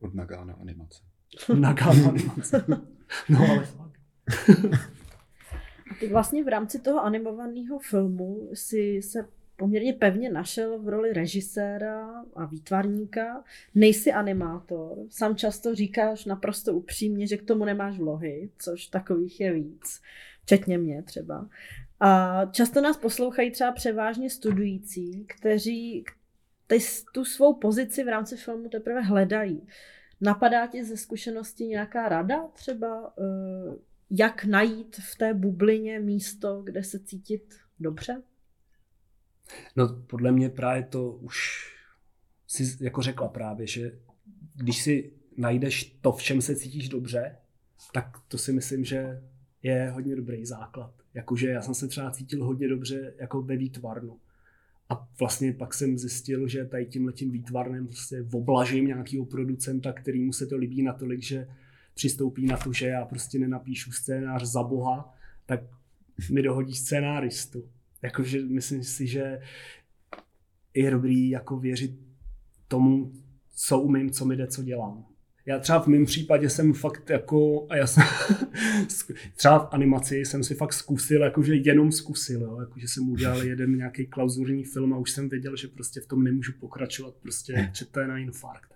Od Nagana animace. No ale fakt. Ty vlastně v rámci toho animovaného filmu si se poměrně pevně našel v roli režiséra a výtvarníka. Nejsi animátor, sám často říkáš naprosto upřímně, že k tomu nemáš vlohy, což takových je víc, včetně mě třeba. A často nás poslouchají třeba převážně studující, kteří tu svou pozici v rámci filmu teprve hledají. Napadá ti ze zkušenosti nějaká rada třeba, jak najít v té bublině místo, kde se cítit dobře? No podle mě právě to už si jako řekla právě, že když si najdeš to, v čem se cítíš dobře, tak to si myslím, že je hodně dobrý základ. Jakože já jsem se třeba cítil hodně dobře jako ve výtvarnu. A vlastně pak jsem zjistil, že tady tímhletím výtvarnem prostě oblažím nějakého producenta, kterýmu se to líbí natolik, že přistoupí na to, že já prostě nenapíšu scénář za boha, tak mi dohodí scénáristu. Jakože myslím si, že je dobrý jako věřit tomu, co umím, co mi jde, co dělám. Já třeba v mém případě jsem fakt jako, a já jsem třeba v animaci jsem si fakt zkusil, jakože jenom zkusil, jo, jakože jsem udělal jeden nějaký klauzurní film a už jsem věděl, že prostě v tom nemůžu pokračovat, prostě že to je na infarkt.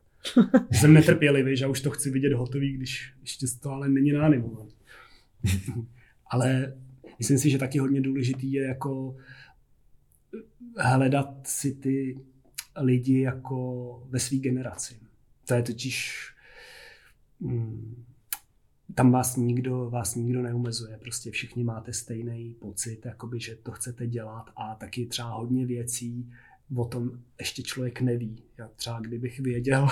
Jsem netrpělivý, že už to chci vidět hotový, když ještě to ale není naanimovaný. Ale myslím si, že taky hodně důležitý je jako hledat si ty lidi jako ve svý generaci. To je totiž tam vás nikdo neomezuje, prostě všichni máte stejný pocit, jakoby, že to chcete dělat a taky třeba hodně věcí o tom ještě člověk neví. Já třeba kdybych věděl,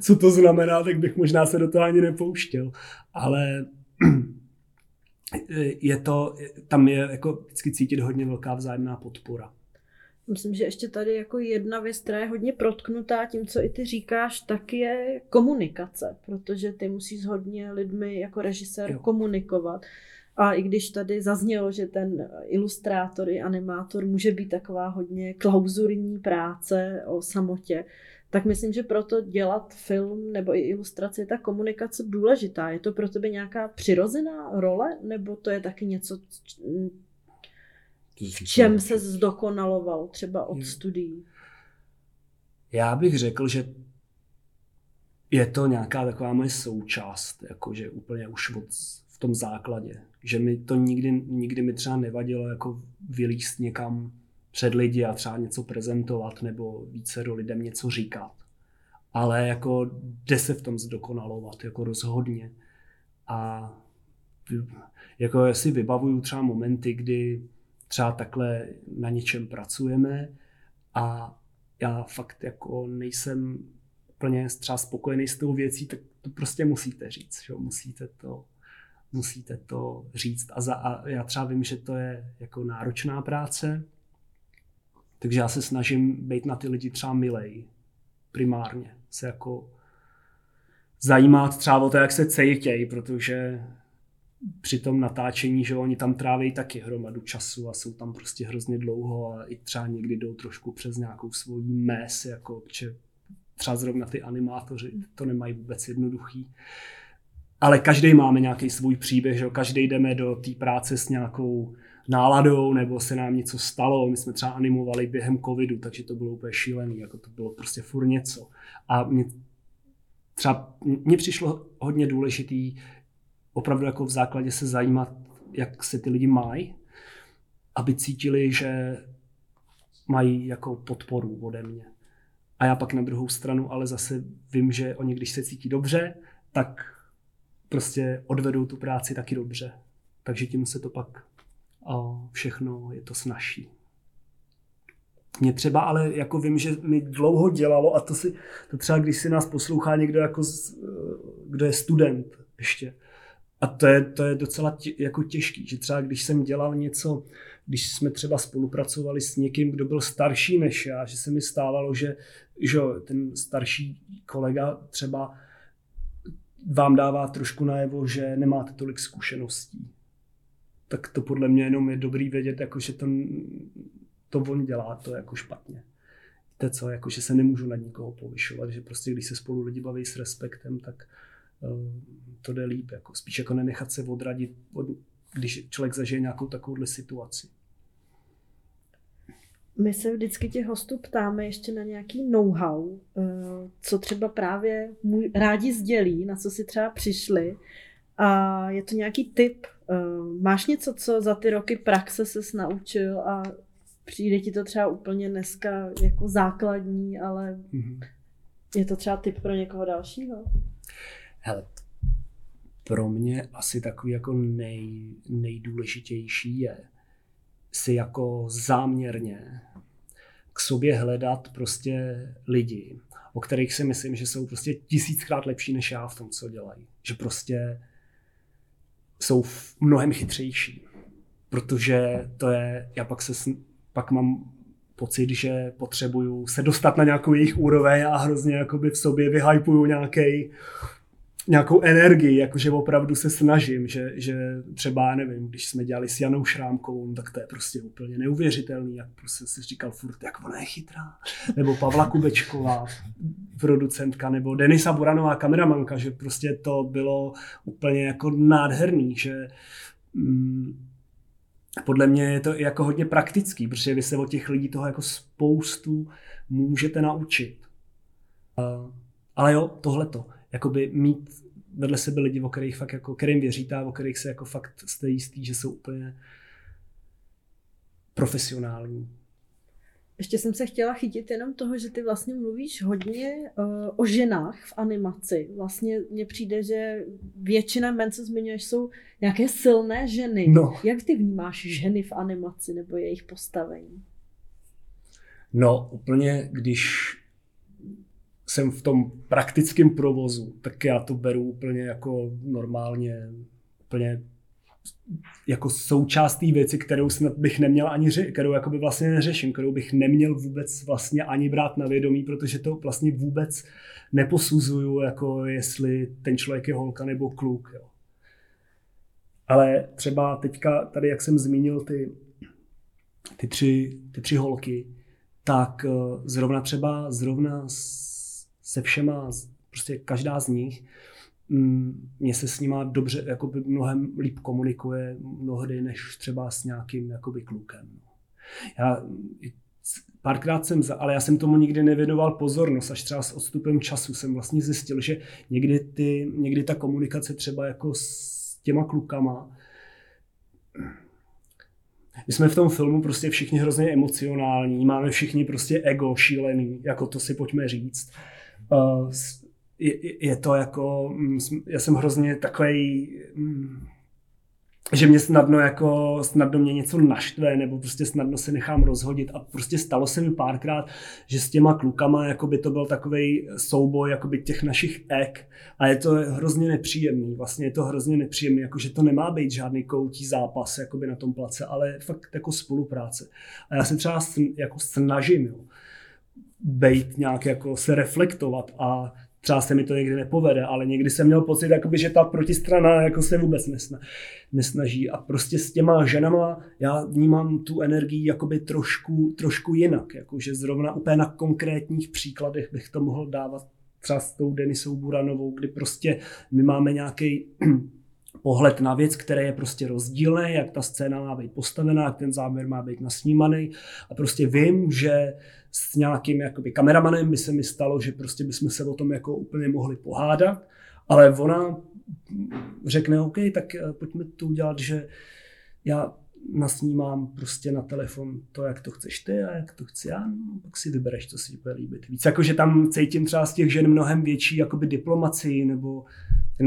co to znamená, tak bych možná se do toho ani nepouštěl, ale tam je jako vždycky cítit hodně velká vzájemná podpora. Myslím, že ještě tady jako jedna věc, která je hodně protknutá tím, co i ty říkáš, tak je komunikace, protože ty musíš s hodně lidmi jako režisér komunikovat. A i když tady zaznělo, že ten ilustrátor i animátor může být taková hodně klauzurní práce o samotě, tak myslím, že proto dělat film nebo i ilustraci je ta komunikace důležitá. Je to pro tebe nějaká přirozená role, nebo to je taky něco, v čem se zdokonaloval třeba od studií? Já bych řekl, že je to nějaká taková moje součást, jakože úplně už v tom základě. Že mi to nikdy mi třeba nevadilo jako vylízt někam před lidi a třeba něco prezentovat nebo více do lidem něco říkat. Ale jako jde se v tom zdokonalovat, jako rozhodně. A jako já si vybavuju třeba momenty, kdy třeba takhle na něčem pracujeme a já fakt jako nejsem plně třeba spokojený s tou věcí, tak to prostě musíte říct, že? Musíte to říct. A já třeba vím, že to je jako náročná práce, takže já se snažím být na ty lidi třeba milej, primárně. Se jako zajímat třeba o to, jak se cejtějí, protože při tom natáčení, že oni tam tráví taky hromadu času a jsou tam prostě hrozně dlouho a i třeba někdy jdou trošku přes nějakou svou mez, jako třeba zrovna ty animátoři to nemají vůbec jednoduchý. Ale každý máme nějaký svůj příběh, že každý jdeme do té práce s nějakou náladou nebo se nám něco stalo. My jsme třeba animovali během covidu, takže to bylo úplně šílený, jako to bylo prostě furt něco. A mně přišlo hodně důležitý opravdu jako v základě se zajímat, jak se ty lidi mají, aby cítili, že mají jako podporu ode mě. A já pak na druhou stranu ale zase vím, že oni, když se cítí dobře, tak prostě odvedou tu práci taky dobře. Takže tím se to pak všechno je to snazší. Mě třeba ale jako vím, že mi dlouho dělalo a to třeba když si nás poslouchá někdo jako kdo je student ještě, a to je docela jako těžký, že třeba když jsem dělal něco, když jsme třeba spolupracovali s někým, kdo byl starší než já, že se mi stávalo, že ten starší kolega třeba vám dává trošku najevo, že nemáte tolik zkušeností. Tak to podle mě jenom je dobrý vědět, jako, že to on dělá to jako špatně. Víte co, jako, že se nemůžu nad nikoho povyšovat, že prostě když se spolu lidi baví s respektem, tak to jde líp, jako spíš jako nenechat se odradit, když člověk zažije nějakou takovouhle situaci. My se vždycky těch hostů ptáme ještě na nějaký know-how, co třeba právě rádi sdělí, na co si třeba přišli. A je to nějaký tip. Máš něco, co za ty roky praxe ses naučil a přijde ti to třeba úplně dneska jako základní, ale je to třeba tip pro někoho dalšího? Hele, pro mě asi takový jako nejdůležitější je si jako záměrně k sobě hledat prostě lidi, o kterých si myslím, že jsou prostě 1000krát lepší než já v tom, co dělají. Že prostě jsou mnohem chytřejší, protože to je, já pak mám pocit, že potřebuju se dostat na nějakou jejich úroveň a hrozně jakoby v sobě vyhypuju nějakou energii, jakože opravdu se snažím, že třeba, nevím, když jsme dělali s Janou Šrámkovou, tak to je prostě úplně neuvěřitelný, jak prostě si říkal furt, jak ona je chytrá. Nebo Pavla Kubečková, producentka, nebo Denisa Buranová, kameramanka, že prostě to bylo úplně jako nádherný, že podle mě je to jako hodně praktický, protože vy se od těch lidí toho jako spoustu můžete naučit. Ale jo, tohleto. Jakoby mít vedle sebe lidi, o kterých fakt jako, kterým věříte a o kterých se jako fakt jste jistý, že jsou úplně profesionální. Ještě jsem se chtěla chytit jenom toho, že ty vlastně mluvíš hodně o ženách v animaci. Vlastně mně přijde, že většina men, co zmiňuješ, jsou nějaké silné ženy. No. Jak ty vnímáš ženy v animaci nebo jejich postavení? No úplně, když jsem v tom praktickém provozu, tak já to beru úplně jako normálně, úplně jako součást té věci, kterou snad bych neměl ani kterou jakoby vlastně neřeším, kterou bych neměl vůbec vlastně ani brát na vědomí, protože to vlastně vůbec neposuzuju, jako jestli ten člověk je holka nebo kluk, jo. Ale třeba teďka tady, jak jsem zmínil ty tři holky, tak zrovna třeba se všema, prostě každá z nich, mě se s nima dobře, jakoby mnohem líp komunikuje mnohdy, než třeba s nějakým jakoby klukem. Já párkrát ale já jsem tomu nikdy nevěnoval pozornost, až třeba s odstupem času jsem vlastně zjistil, že někdy ta komunikace třeba jako s těma klukama. My jsme v tom filmu prostě všichni hrozně emocionální, máme všichni prostě ego šílený, jako to si pojďme říct. Je to jako, já jsem hrozně takovej, že mě snadno mě něco naštve, nebo prostě snadno se nechám rozhodit a prostě stalo se mi párkrát, že s těma klukama jakoby to byl takovej souboj jakoby těch našich ek a je to hrozně nepříjemný, vlastně je to hrozně nepříjemný, jakože to nemá být žádný koutí zápas jakoby na tom place, ale fakt jako spolupráce. A já se třeba jako snažím, jo, být nějak jako se reflektovat a třeba se mi to někdy nepovede, ale někdy jsem měl pocit, jakoby, že ta protistrana jako se vůbec nesnaží. A prostě s těma ženama já vnímám tu energii jakoby trošku jinak. Jakože zrovna úplně na konkrétních příkladech bych to mohl dávat třeba s tou Denisou Buranovou, kdy prostě my máme nějaký pohled na věc, které je prostě rozdílné, jak ta scéna má být postavená, jak ten záměr má být nasnímaný. A prostě vím, že s nějakým jakoby kameramanem by se mi stalo, že prostě bychom se o tom jako úplně mohli pohádat, ale ona řekne OK, tak pojďme to udělat, že já nasnímám prostě na telefon to, jak to chceš ty a jak to chci já, no, pak si vybereš, co si bude líbit víc. Jakože tam cítím třeba z těch žen mnohem větší jakoby diplomacii, nebo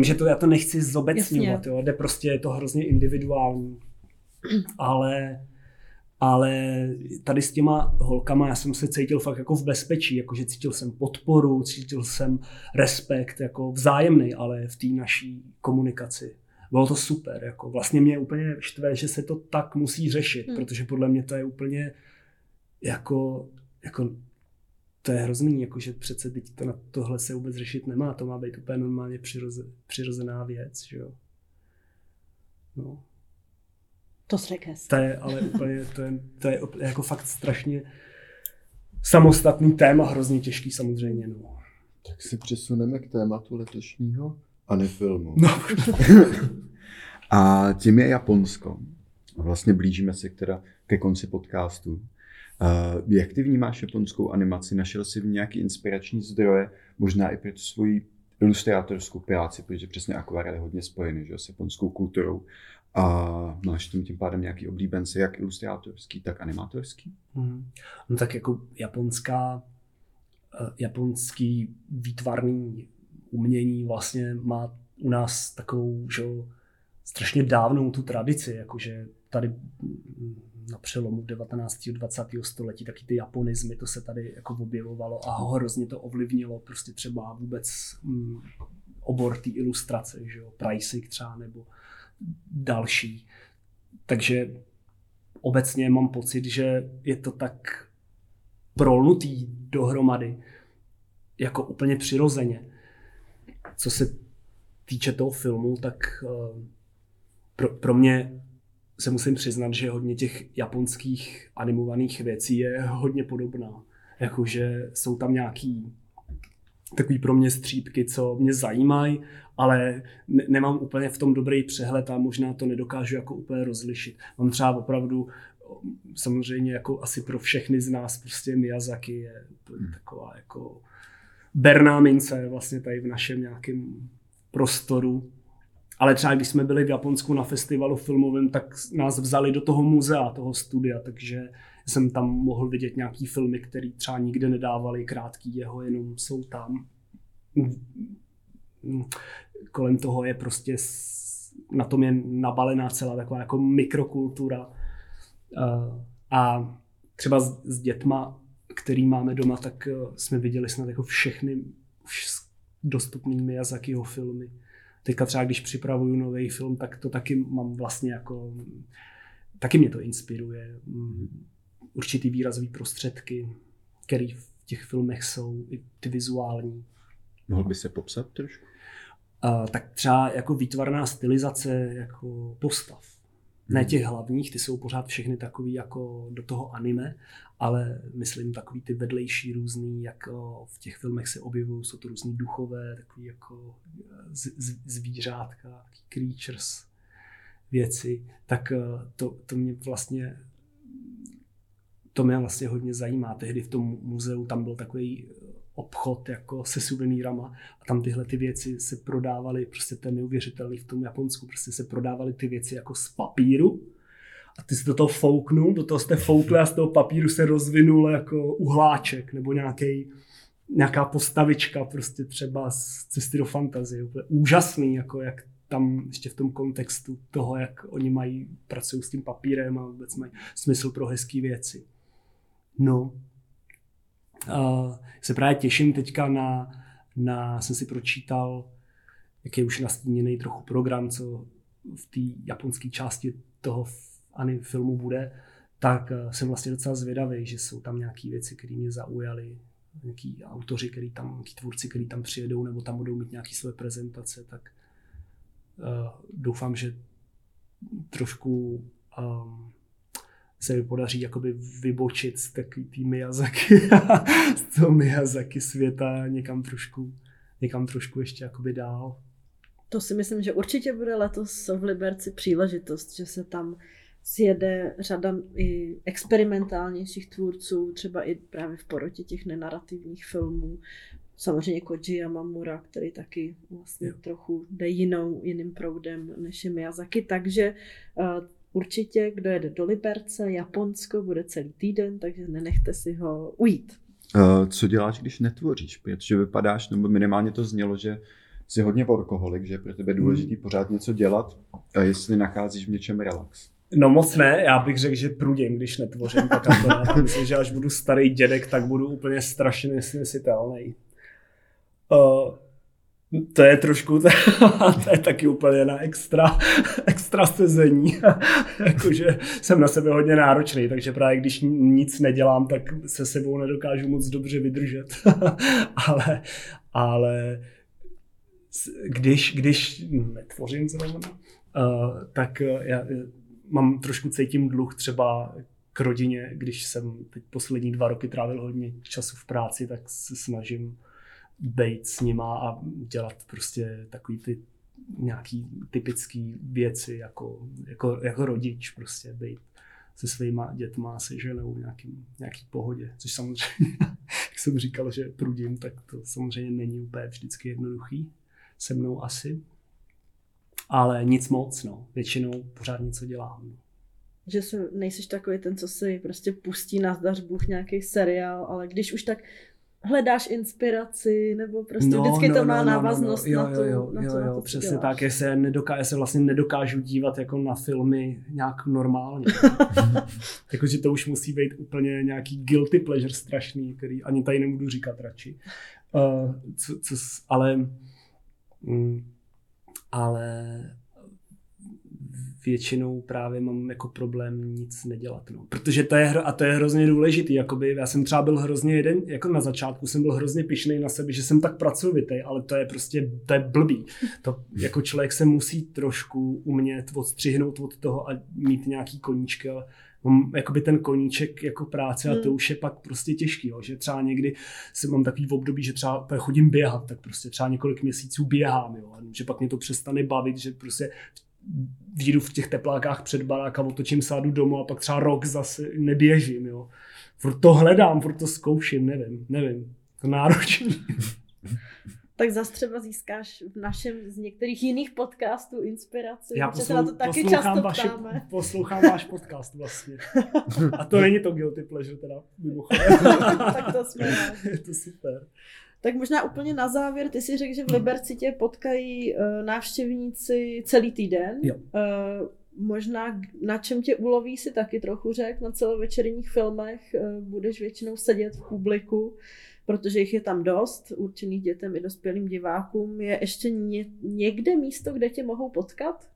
že to, já to nechci zobecňovat, jo, jde prostě, je to hrozně individuální, ale tady s těma holkama já jsem se cítil fakt jako v bezpečí, jakože cítil jsem podporu, cítil jsem respekt, jako vzájemný, ale v té naší komunikaci. Bylo to super, jako vlastně mě úplně štve, že se to tak musí řešit, protože podle mě to je úplně jako to je hrozný, jakože přece teď to na tohle se vůbec řešit nemá, to má být úplně normálně přirozená věc, že jo. No. To srekes. To je ale úplně, to je jako fakt strašně samostatný téma, hrozně těžký samozřejmě, no. Tak si přesuneme k tématu letošního Anifilmu. No. A tím je Japonsko. Vlastně blížíme se ke konci podcastu. Jak ty vnímáš japonskou animaci? Našel jsi v nějaký inspirační zdroje, možná i pro svoji ilustrátorskou práci, protože přesně akvarely je hodně spojeny, že, s japonskou kulturou. A máš tím pádem nějaký oblíbence, jak ilustrátorský, tak animátorský? No tak jako japonský výtvarný umění vlastně má u nás takovou, že strašně dávnou tu tradici, jakože tady na přelomu 19. a 20. století taky ty japonizmy, to se tady jako objevovalo a hrozně to ovlivnilo prostě třeba vůbec obor té ilustrace, že jo, pricing třeba nebo další. Takže obecně mám pocit, že je to tak prolnutý dohromady, jako úplně přirozeně. Co se týče toho filmu, tak pro mě se musím přiznat, že hodně těch japonských animovaných věcí je hodně podobná. Jakože jsou tam nějaký takový pro mě střípky, co mě zajímají, ale nemám úplně v tom dobrý přehled a možná to nedokážu jako úplně rozlišit. Mám třeba opravdu, samozřejmě jako asi pro všechny z nás, prostě Miyazaki je taková jako berná mince vlastně tady v našem nějakém prostoru. Ale třeba když jsme byli v Japonsku na festivalu filmovém, tak nás vzali do toho muzea, toho studia, takže jsem tam mohl vidět nějaký filmy, které třeba nikde nedávali, krátký jeho, jenom jsou tam. Kolem toho je prostě, na tom je nabalená celá taková jako mikrokultura. A třeba s dětma, který máme doma, tak jsme viděli snad jako všechny už dostupný Miyazakiho filmy. Teďka třeba, když připravuju nový film, tak to taky mám vlastně jako, taky mě to inspiruje. Určitý výrazový prostředky, které v těch filmech jsou, i ty vizuální. Mohl by se popsat trošku? Tak třeba jako výtvarná stylizace jako postav. Ne těch hlavních, ty jsou pořád všechny takový jako do toho anime, ale myslím takový ty vedlejší různý, jak v těch filmech se objevují, jsou to různý duchové, takový jako zvířátka, creatures, věci, tak to mě vlastně hodně zajímá. Tehdy v tom muzeu tam byl takový obchod jako se suvenýrama a tam tyhle ty věci se prodávaly, prostě to je neuvěřitelný v tom Japonsku, prostě se prodávaly ty věci jako z papíru a ty jsi do toho fouknul, do toho jste foukli a z toho papíru se rozvinul jako uhláček nebo nějaká postavička prostě třeba z Cesty do fantazie. Úžasný, jako jak tam ještě v tom kontextu toho, jak oni pracují s tím papírem a vůbec mají smysl pro hezký věci. No. Se právě těším teďka jsem si pročítal, jak je už nastíněný trochu program, co v té japonské části toho filmu bude, tak jsem vlastně docela zvědavý, že jsou tam nějaké věci, které mě zaujaly, nějaký autoři, nějaký tvůrci, který tam přijedou, nebo tam budou mít nějaké své prezentace, tak doufám, že trošku se mi podaří jakoby vybočit z takový tý Miyazaki a z toho Miyazaki světa někam trošku ještě jakoby dál. To si myslím, že určitě bude letos v Liberci příležitost, že se tam sjede řada i experimentálnějších tvůrců, třeba i právě v porotě těch nenarativních filmů. Samozřejmě Koji Yamamura, který taky vlastně trochu jde jiným proudem než je Miyazaki, takže určitě, kdo jede do Liberce, Japonsko, bude celý týden, takže nenechte si ho ujít. Co děláš, když netvoříš? Protože vypadáš, nebo minimálně to znělo, že jsi hodně workoholik, že je pro tebe důležitý pořád něco dělat, a jestli nacházíš v něčem relax. No moc ne, já bych řekl, že prudím, když netvořím. Tak to myslím, že až budu starý dědek, tak budu úplně strašně nesnesitelný. To je trošku, to je taky úplně na extra sezení, jakože jsem na sebe hodně náročný, takže právě když nic nedělám, tak se sebou nedokážu moc dobře vydržet, ale když netvořím zrovna, tak já cítím dluh třeba k rodině, když jsem teď poslední 2 roky trávil hodně času v práci, tak se snažím bejt s nima a dělat prostě takový ty nějaký typický věci jako rodič, prostě bejt se svýma dětma, se ženou v nějaký pohodě, což samozřejmě, jak jsem říkal, že prudím, tak to samozřejmě není úplně vždycky jednoduchý, se mnou asi, ale nic moc, no, většinou pořád něco dělám. Že nejsiš takový ten, co si prostě pustí nazdař bůh nějaký seriál, ale když už tak hledáš inspiraci, nebo prostě vždycky to má návaznost na to, přesně děláš. Tak, já se vlastně nedokážu dívat jako na filmy nějak normálně. Jakože to už musí být úplně nějaký guilty pleasure strašný, který ani tady nebudu říkat radši. Ale většinou právě mám jako problém nic nedělat, no. Protože to je hrozně důležitý, jakoby já jsem třeba byl hrozně jako na začátku jsem byl hrozně pyšnej na sebe, že jsem tak pracovitý, ale to je blbý. To jako člověk se musí trošku umět odstřihnout od toho a mít nějaký koníčky, ale jakoby ten koníček jako práce a to už je pak prostě těžký, jo. Že třeba někdy mám takový období, že třeba chodím běhat, tak prostě třeba několik měsíců běhám, jo. Že pak mě to přestane bavit, že prostě výjdu v těch teplákách před barák a otočím se domů a pak třeba rok zase neběžím, jo. Furt to hledám, furt to zkouším, nevím, to náročný. Tak zase třeba získáš v našem z některých jiných podcastů inspiraci, protože se na to taky často ptáme. Poslouchám váš podcast vlastně. A to není to guilty pleasure teda, mimochodem. Tak to jsme. Je to super. Tak možná úplně na závěr, ty si řekl, že v Liberci tě potkají návštěvníci celý týden. Jo. Možná na čem tě uloví si taky trochu řek, na celovečerních filmech budeš většinou sedět v publiku, protože jich je tam dost, určených dětem i dospělým divákům. Je ještě někde místo, kde tě mohou potkat?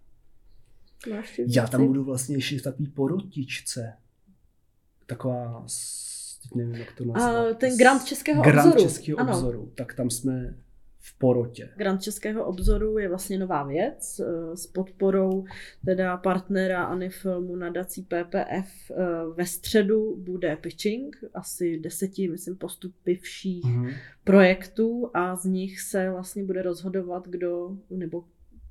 Návštěvníci? Já tam budu vlastně ještě v takový porotičce, taková... Nevím, jak to nazvat. Ten Grant českého obzoru. Grant českého obzoru, tak tam jsme v porotě. Grant českého obzoru je vlastně nová věc s podporou teda partnera Anifilmu nadací PPF. Ve středu bude pitching asi 10, myslím, postupivších projektů a z nich se vlastně bude rozhodovat,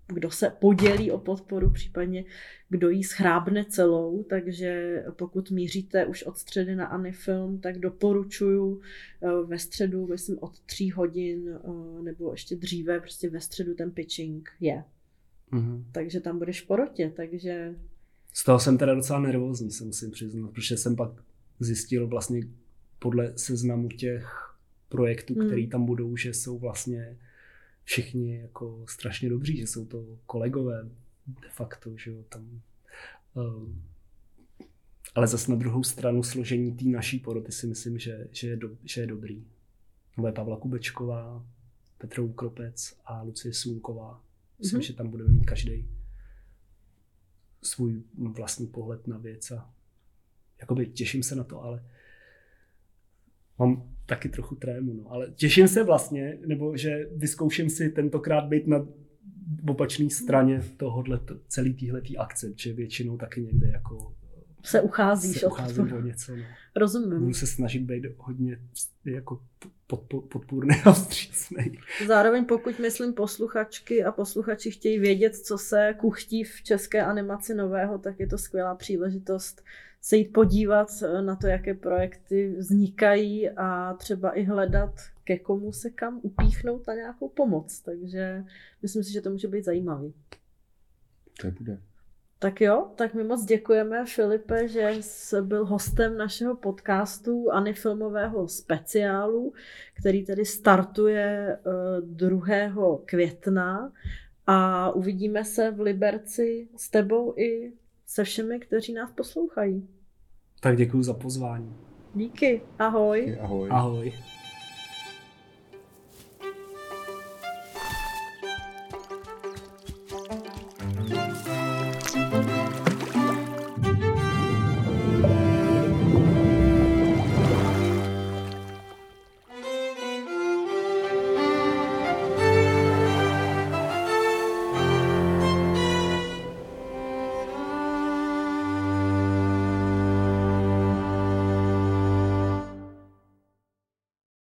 kdo se podělí o podporu, případně kdo ji schrábne celou, takže pokud míříte už od středy na Anifilm, tak doporučuju ve středu, myslím od 3 hodin nebo ještě dříve, prostě ve středu ten pitching je. Mm-hmm. Takže tam budeš v porotě, takže... Z toho jsem teda docela nervózní, se musím přiznat, protože jsem pak zjistil vlastně podle seznamu těch projektů, který tam budou, že jsou vlastně všichni jako strašně dobří, že jsou to kolegové de facto, že jo, tam. Ale zase na druhou stranu složení té naší poroty si myslím, že je dobrý. Nebo je Pavla Kubečková, Petrou Kropec a Lucie Sunková. Myslím, že tam bude mít každý svůj vlastní pohled na věc a jakoby těším se na to, ale mám taky trochu trému, no. Ale těším se vlastně, nebo že vyzkouším si tentokrát být na opačné straně tohohle, celý týhletý akce, že většinou taky někde jako se ucházíš o něco, no. Rozumím. Budu se snažit být hodně jako podpůrný a vstřícnej. Zároveň pokud, myslím, posluchačky a posluchači chtějí vědět, co se kuchtí v české animaci nového, tak je to skvělá příležitost se jít podívat na to, jaké projekty vznikají a třeba i hledat, ke komu se kam upíchnout na nějakou pomoc. Takže myslím si, že to může být zajímavý. To bude. Tak jo, tak my moc děkujeme, Filipe, že jsi byl hostem našeho podcastu Anifilmového speciálu, který tedy startuje 2. května a uvidíme se v Liberci s tebou i se všemi, kteří nás poslouchají. Tak děkuju za pozvání. Díky, ahoj. Ahoj.